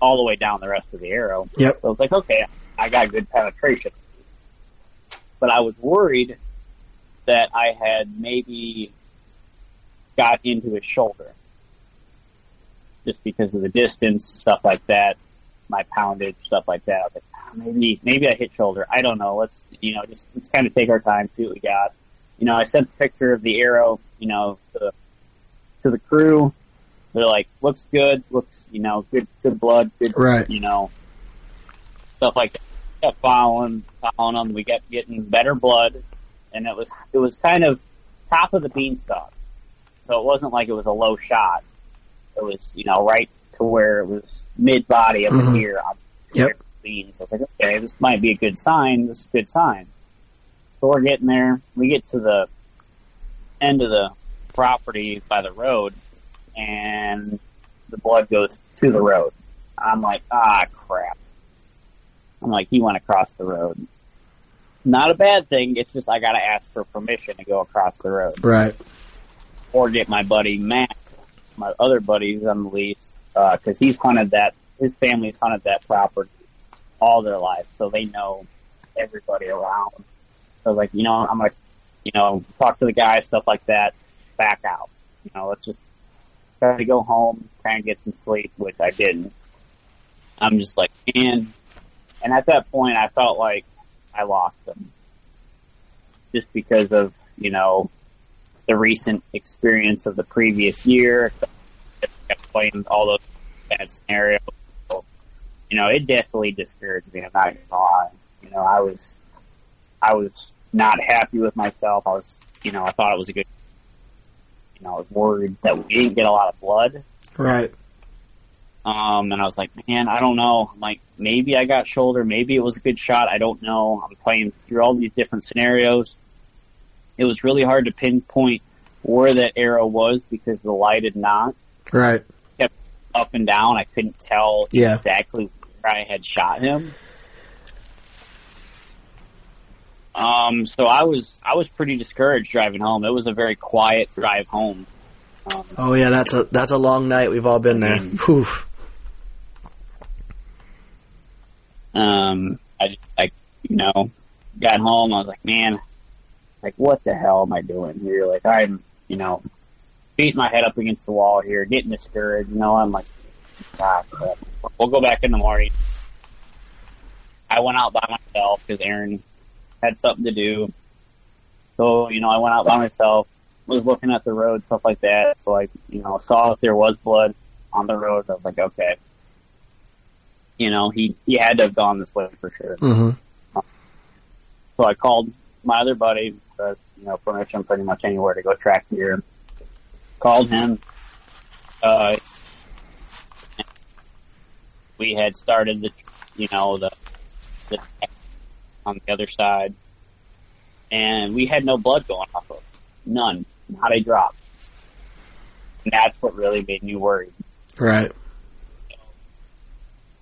all the way down the rest of the arrow. Yep. So I was like, okay, I got good penetration. But I was worried that I had maybe got into his shoulder just because of the distance, stuff like that, my poundage, stuff like that. I was like, Maybe maybe I hit shoulder. I don't know. Let's, you know, just let's kind of take our time, see what we got. You know, I sent a picture of the arrow, you know, to the, to the crew. They're like, looks good, looks, you know, good good blood, good, right. you know, stuff like that. We kept following, following them. We kept getting better blood, and it was it was kind of top of the beanstalk. So it wasn't like it was a low shot. It was, you know, right to where it was mid-body up mm-hmm. here. Yep. Beans. I was like, okay, this might be a good sign. This is a good sign. So we're getting there. We get to the end of the property by the road, and the blood goes to the road. I'm like, ah, crap. I'm like, you want to cross the road. Not a bad thing. It's just I got to ask for permission to go across the road. Right. Or get my buddy Matt, my other buddy who's on the lease, because uh, he's hunted that, his family's hunted that property all their life, so they know everybody around. So, like, you know, I'm like, you know, talk to the guy, stuff like that, back out. You know, let's just try to go home, try and get some sleep, which I didn't. I'm just like, man. And at that point, I felt like I lost them. Just because of, you know, the recent experience of the previous year, playing all those bad scenarios. You know, it definitely discouraged me. I'm not going to lie. You know, I was, I was not happy with myself. I was, you know, I thought it was a good, you know, I was worried that we didn't get a lot of blood. Right. Um, and I was like, man, I don't know. I'm like, maybe I got shoulder. Maybe it was a good shot. I don't know. I'm playing through all these different scenarios. It was really hard to pinpoint where that arrow was because the light had not. Right. Kept up and down. I couldn't tell yeah. exactly. I had shot him. Um, so I was I was pretty discouraged driving home. It was a very quiet drive home. Oh yeah, that's a that's a long night. We've all been there. Whew. Um, I just, like, you know, got home. I was like, man, like, what the hell am I doing here? Like, I'm, you know, beating my head up against the wall here, getting discouraged. You know, I'm like, ah, crap. We'll go back in the morning. I went out by myself because Aaron had something to do. So, you know, I went out by myself, was looking at the road, stuff like that. So I, you know, saw if there was blood on the road. I was like, okay. You know, he, he had to have gone this way for sure. Mm-hmm. So I called my other buddy, uh, you know, permission pretty much anywhere to go track deer. Called him. Uh, we had started the, you know, the, the track on the other side. And we had no blood going off of it. None. Not a drop. And that's what really made me worried. Right. So,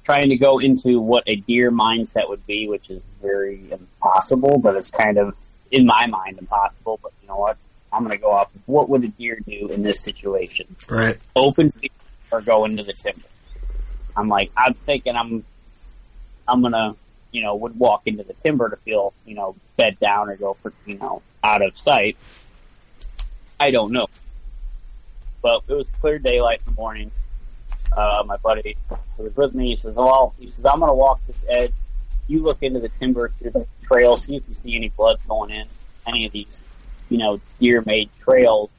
trying to go into what a deer mindset would be, which is very impossible, but it's kind of, in my mind, impossible. But you know what? I'm going to go off. What would a deer do in this situation? Right. Open field or go into the timber. I'm like, I'm thinking I'm, I'm going to, you know, would walk into the timber to feel, you know, bed down or go for, you know, out of sight. I don't know. But it was clear daylight in the morning. Uh, my buddy who was with me, he says, well, he says, I'm going to walk this edge. You look into the timber through the trail, see if you see any blood going in, any of these, you know, deer-made trails,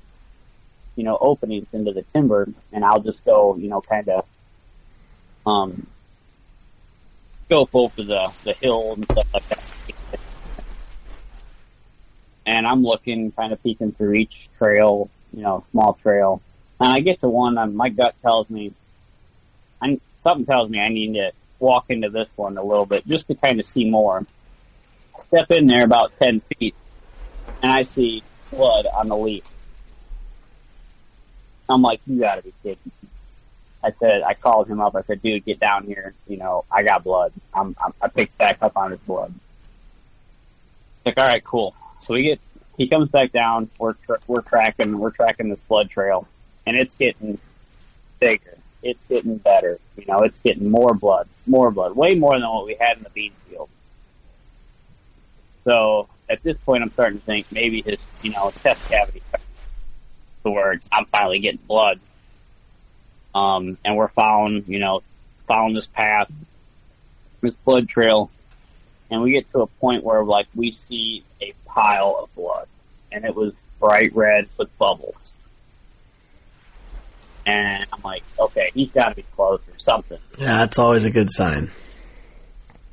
you know, openings into the timber, and I'll just go, you know, kind of, um, go full for the, the hill and stuff like that. And I'm looking, kind of peeking through each trail, you know, small trail. And I get to one, I'm, my gut tells me, I, something tells me I need to walk into this one a little bit just to kind of see more. I step in there about ten feet, and I see blood on the leaf. I'm like, you gotta be kidding me. I said, I called him up. I said, dude, get down here. You know, I got blood. I'm, I'm, I picked back up on his blood. Like, all right, cool. So we get, he comes back down. We're, tra- we're tracking, we're tracking this blood trail, and it's getting bigger. It's getting better. You know, it's getting more blood, more blood, way more than what we had in the bean field. So at this point, I'm starting to think maybe his, you know, chest cavity, the words, I'm finally getting blood. Um, and we're following, you know, following this path, this blood trail, and we get to a point where, like, we see a pile of blood, and it was bright red with bubbles. And I'm like, okay, he's got to be close or something. Yeah, that's always a good sign.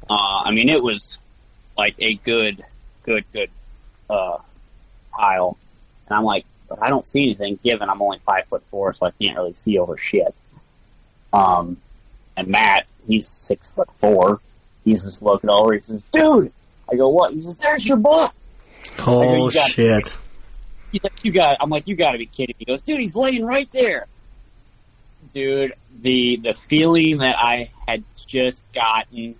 Uh, I mean, it was like a good, good, good uh, pile, and I'm like, but I don't see anything, given I'm only five foot four, so I can't really see over shit. Um, and Matt, he's six foot four. He's just looking over. He says, "Dude," I go, "What?" He says, "There's your buck." Oh shit! He's like, "You got it." I'm like, "You got to be kidding me." He goes, "Dude, he's laying right there." Dude, the the feeling that I had just gotten.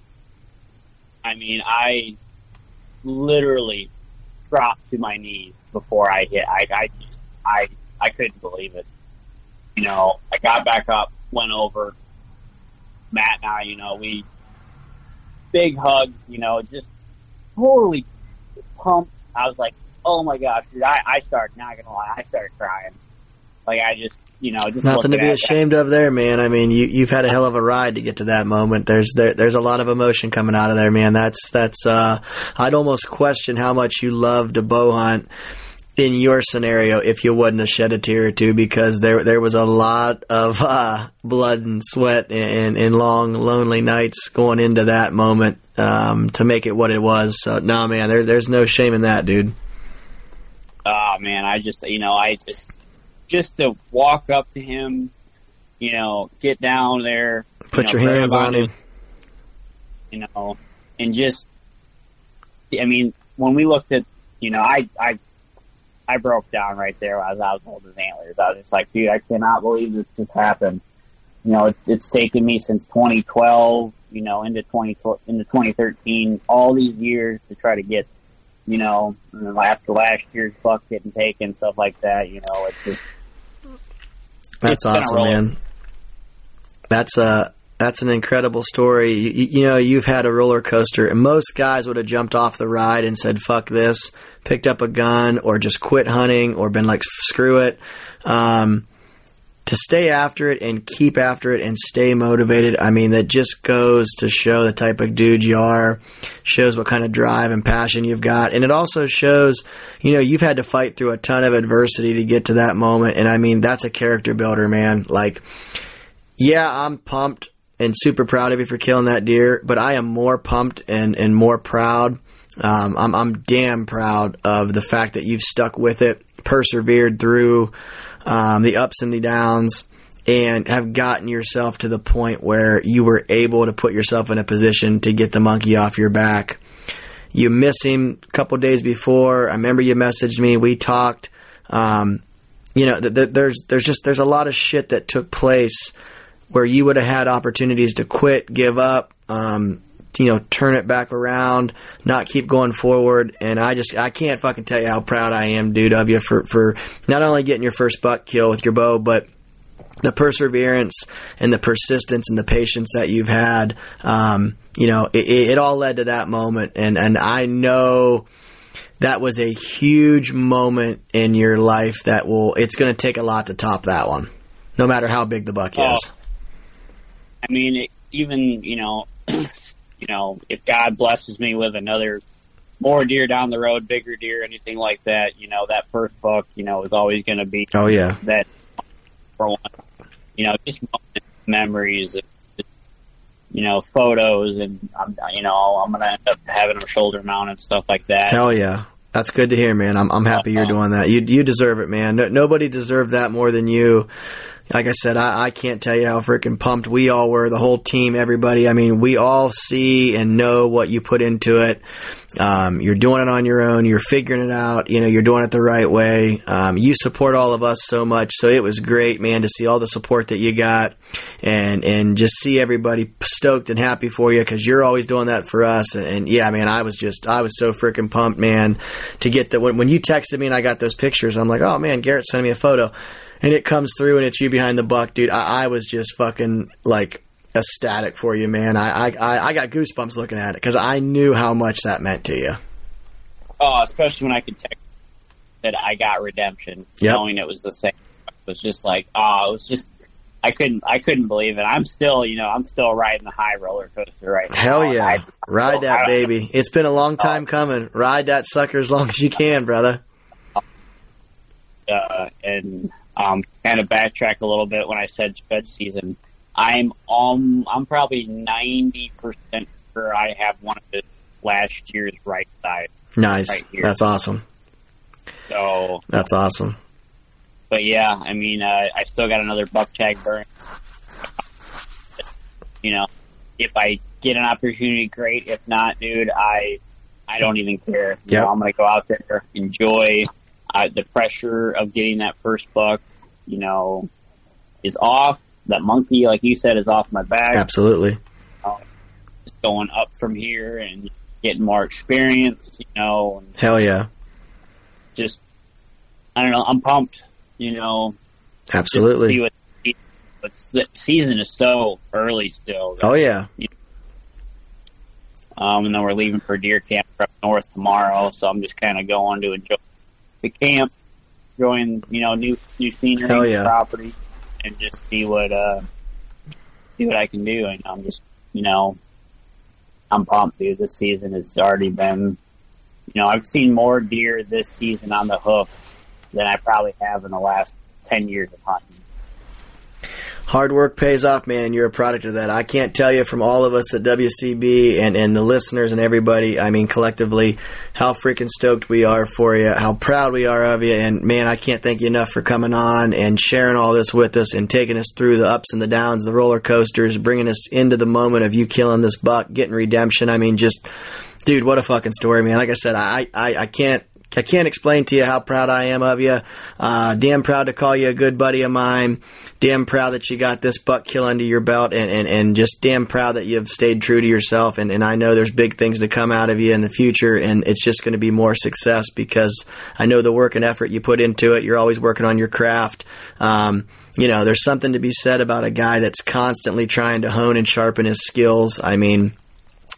I mean, I literally dropped to my knees before I hit. I. I I I couldn't believe it. You know, I got back up, went over. Matt and I, you know, we big hugs, you know, just totally pumped. I was like, oh my gosh, dude, I, I started, not gonna lie, I started crying. Like I just, you know, just nothing to be ashamed that. of there, man. I mean, you you've had a hell of a ride to get to that moment. There's there, there's a lot of emotion coming out of there, man. That's that's uh I'd almost question how much you love to bow hunt in your scenario, if you wouldn't have shed a tear or two, because there there was a lot of uh, blood and sweat and, and long, lonely nights going into that moment um, to make it what it was. So, no, nah, man, there, there's no shame in that, dude. Oh, man, I just, you know, I just, just to walk up to him, you know, get down there. Put you know, your hands on him. him. You know, and just, I mean, when we looked at, you know, I, I, I broke down right there as I was holding his antlers. I was just like, dude, I cannot believe this just happened. You know, it's, it's taken me since twenty twelve, you know, into twenty into twenty thirteen, all these years to try to get, you know, after last year's buck getting taken, stuff like that. You know, it's just That's awesome, man. That's a that's an incredible story. You, you know, you've had a roller coaster, and most guys would have jumped off the ride and said, "Fuck this," picked up a gun, or just quit hunting, or been like, "Screw it." Um, to stay after it and keep after it and stay motivated, I mean, that just goes to show the type of dude you are, shows what kind of drive and passion you've got. And it also shows, you know, you've had to fight through a ton of adversity to get to that moment. And I mean, that's a character builder, man. Like, yeah, I'm pumped and super proud of you for killing that deer, but I am more pumped and, and more proud. Um, I'm, I'm damn proud of the fact that you've stuck with it, persevered through Um, the ups and the downs, and have gotten yourself to the point where you were able to put yourself in a position to get the monkey off your back. You missed him a couple days before. I remember you messaged me. We talked. Um, you know, th- th- there's there's just there's a lot of shit that took place where you would have had opportunities to quit, give up, um, you know, turn it back around, not keep going forward. And I just, I can't fucking tell you how proud I am, dude, of you for, for not only getting your first buck kill with your bow, but the perseverance and the persistence and the patience that you've had. Um, you know, it, it, it all led to that moment. And, and I know that was a huge moment in your life that will, it's going to take a lot to top that one, no matter how big the buck well, is. I mean, it, even, you know, you know, if God blesses me with another more deer down the road, bigger deer, anything like that, you know, that first buck, you know, is always going to be oh yeah that for one. You know, just memories, you know, photos, and I'm, you know, I'm going to end up having them shoulder mounted and stuff like that. Hell yeah, that's good to hear, man. I'm I'm happy you're doing that. You you deserve it, man. No, nobody deserved that more than you. Like I said, I, I can't tell you how freaking pumped we all were, the whole team, everybody. I mean, we all see and know what you put into it. Um, you're doing it on your own. You're figuring it out. You know, you're doing it the right way. Um, you support all of us so much. So it was great, man, to see all the support that you got and, and just see everybody stoked and happy for you, because you're always doing that for us. And, and yeah, man, I was just, I was so freaking pumped, man, to get the, when, when you texted me and I got those pictures, I'm like, oh man, Garrett sent me a photo. And it comes through, and it's you behind the buck, dude. I, I was just fucking, like, ecstatic for you, man. I, I, I got goosebumps looking at it, because I knew how much that meant to you. Oh, especially when I could text that I got redemption, yep. Knowing it was the same. It was just like, oh, it was just, I couldn't, I couldn't believe it. I'm still, you know, I'm still riding the high roller coaster right now. Hell yeah. I, I Ride still, that, baby. It's been a long time uh, coming. Ride that sucker as long as you can, brother. Uh, and... Um, kind of backtrack a little bit when I said shed season. I'm um, I'm probably ninety percent sure I have one of the last year's right side. Nice, right here. That's awesome. So that's awesome. But yeah, I mean, uh, I still got another buck tag burn. You know, if I get an opportunity, great. If not, dude, I I don't even care. Yep. You know, I'm gonna go out there, enjoy. Uh, the pressure of getting that first buck, you know, is off. That monkey, like you said, is off my back. Absolutely. Uh, just going up from here and getting more experience, you know. And hell yeah. Just, I don't know, I'm pumped, you know. Absolutely. See what, but the season is so early still. That, oh, yeah. You know, um, and then we're leaving for deer camp up north tomorrow, so I'm just kind of going to enjoy the camp, join, you know, new new scenery, new yeah. property, and just see what uh, see what I can do. And I'm just, you know, I'm pumped, dude. This season has already been, you know, I've seen more deer this season on the hoof than I probably have in the last ten years of hunting. Hard work pays off, man. You're a product of that. I can't tell you from all of us at W C B and, and the listeners and everybody, I mean, collectively, how freaking stoked we are for you, how proud we are of you. And, man, I can't thank you enough for coming on and sharing all this with us and taking us through the ups and the downs, the roller coasters, bringing us into the moment of you killing this buck, getting redemption. I mean, just, dude, what a fucking story, man. Like I said, I, I, I can't I can't explain to you how proud I am of you. Uh, damn proud to call you a good buddy of mine. Damn proud that you got this buck kill under your belt, and, and, and just damn proud that you've stayed true to yourself. And, and I know there's big things to come out of you in the future, and it's just going to be more success because I know the work and effort you put into it. You're always working on your craft. Um, you know, there's something to be said about a guy that's constantly trying to hone and sharpen his skills. I mean...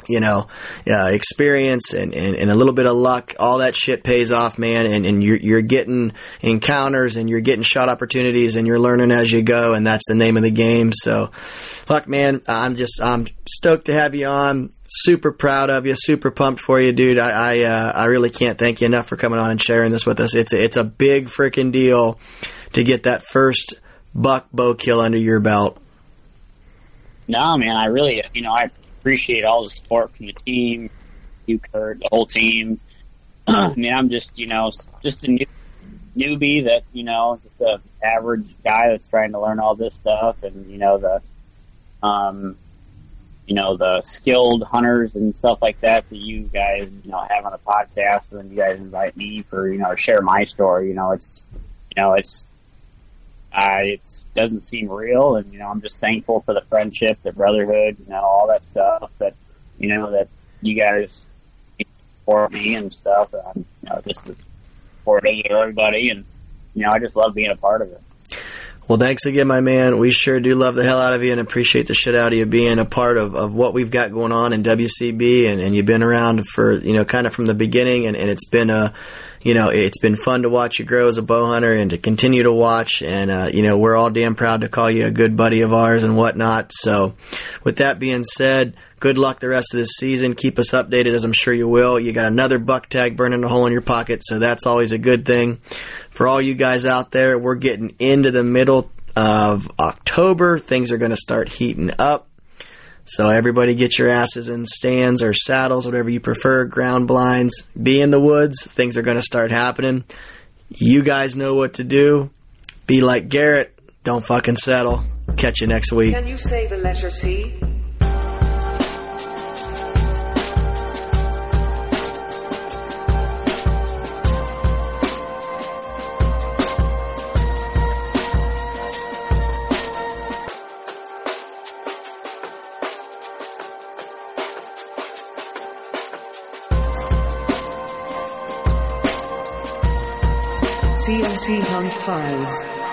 you know, uh, experience and, and, and a little bit of luck, all that shit pays off, man. And, and you're, you're getting encounters and you're getting shot opportunities and you're learning as you go. And that's the name of the game. So fuck, man, I'm just, I'm stoked to have you on. Super proud of you. Super pumped for you, dude. I, I, uh, I really can't thank you enough for coming on and sharing this with us. It's, a, it's a big freaking deal to get that first buck bow kill under your belt. No, man, I really, you know, I, appreciate all the support from the team, you, Kurt, the whole team. I mean, I'm just, you know, just a new, newbie that, you know, just a average guy that's trying to learn all this stuff. And, you know, the, um, you know, the skilled hunters and stuff like that that you guys, you know, have on a podcast, and then you guys invite me for, you know, to share my story. You know, it's, you know, it's, Uh, it doesn't seem real, and, you know, I'm just thankful for the friendship, the brotherhood, you know, all that stuff that, you know, that you guys support me and stuff. I'm, you know, just supporting everybody, and, you know, I just love being a part of it. Well, thanks again, my man. We sure do love the hell out of you and appreciate the shit out of you being a part of, of what we've got going on in W C B, and, and you've been around for, you know, kind of from the beginning, and, and it's been a, you know, it's been fun to watch you grow as a bow hunter and to continue to watch, and, uh, you know, we're all damn proud to call you a good buddy of ours and whatnot. So with that being said, good luck the rest of this season. Keep us updated, as I'm sure you will. You got another buck tag burning a hole in your pocket, so that's always a good thing. For all you guys out there, we're getting into the middle of October. Things are going to start heating up. So everybody get your asses in stands or saddles, whatever you prefer, ground blinds. Be in the woods. Things are going to start happening. You guys know what to do. Be like Garrett. Don't fucking settle. Catch you next week. Can you say the letter C? C M C Hunt Files.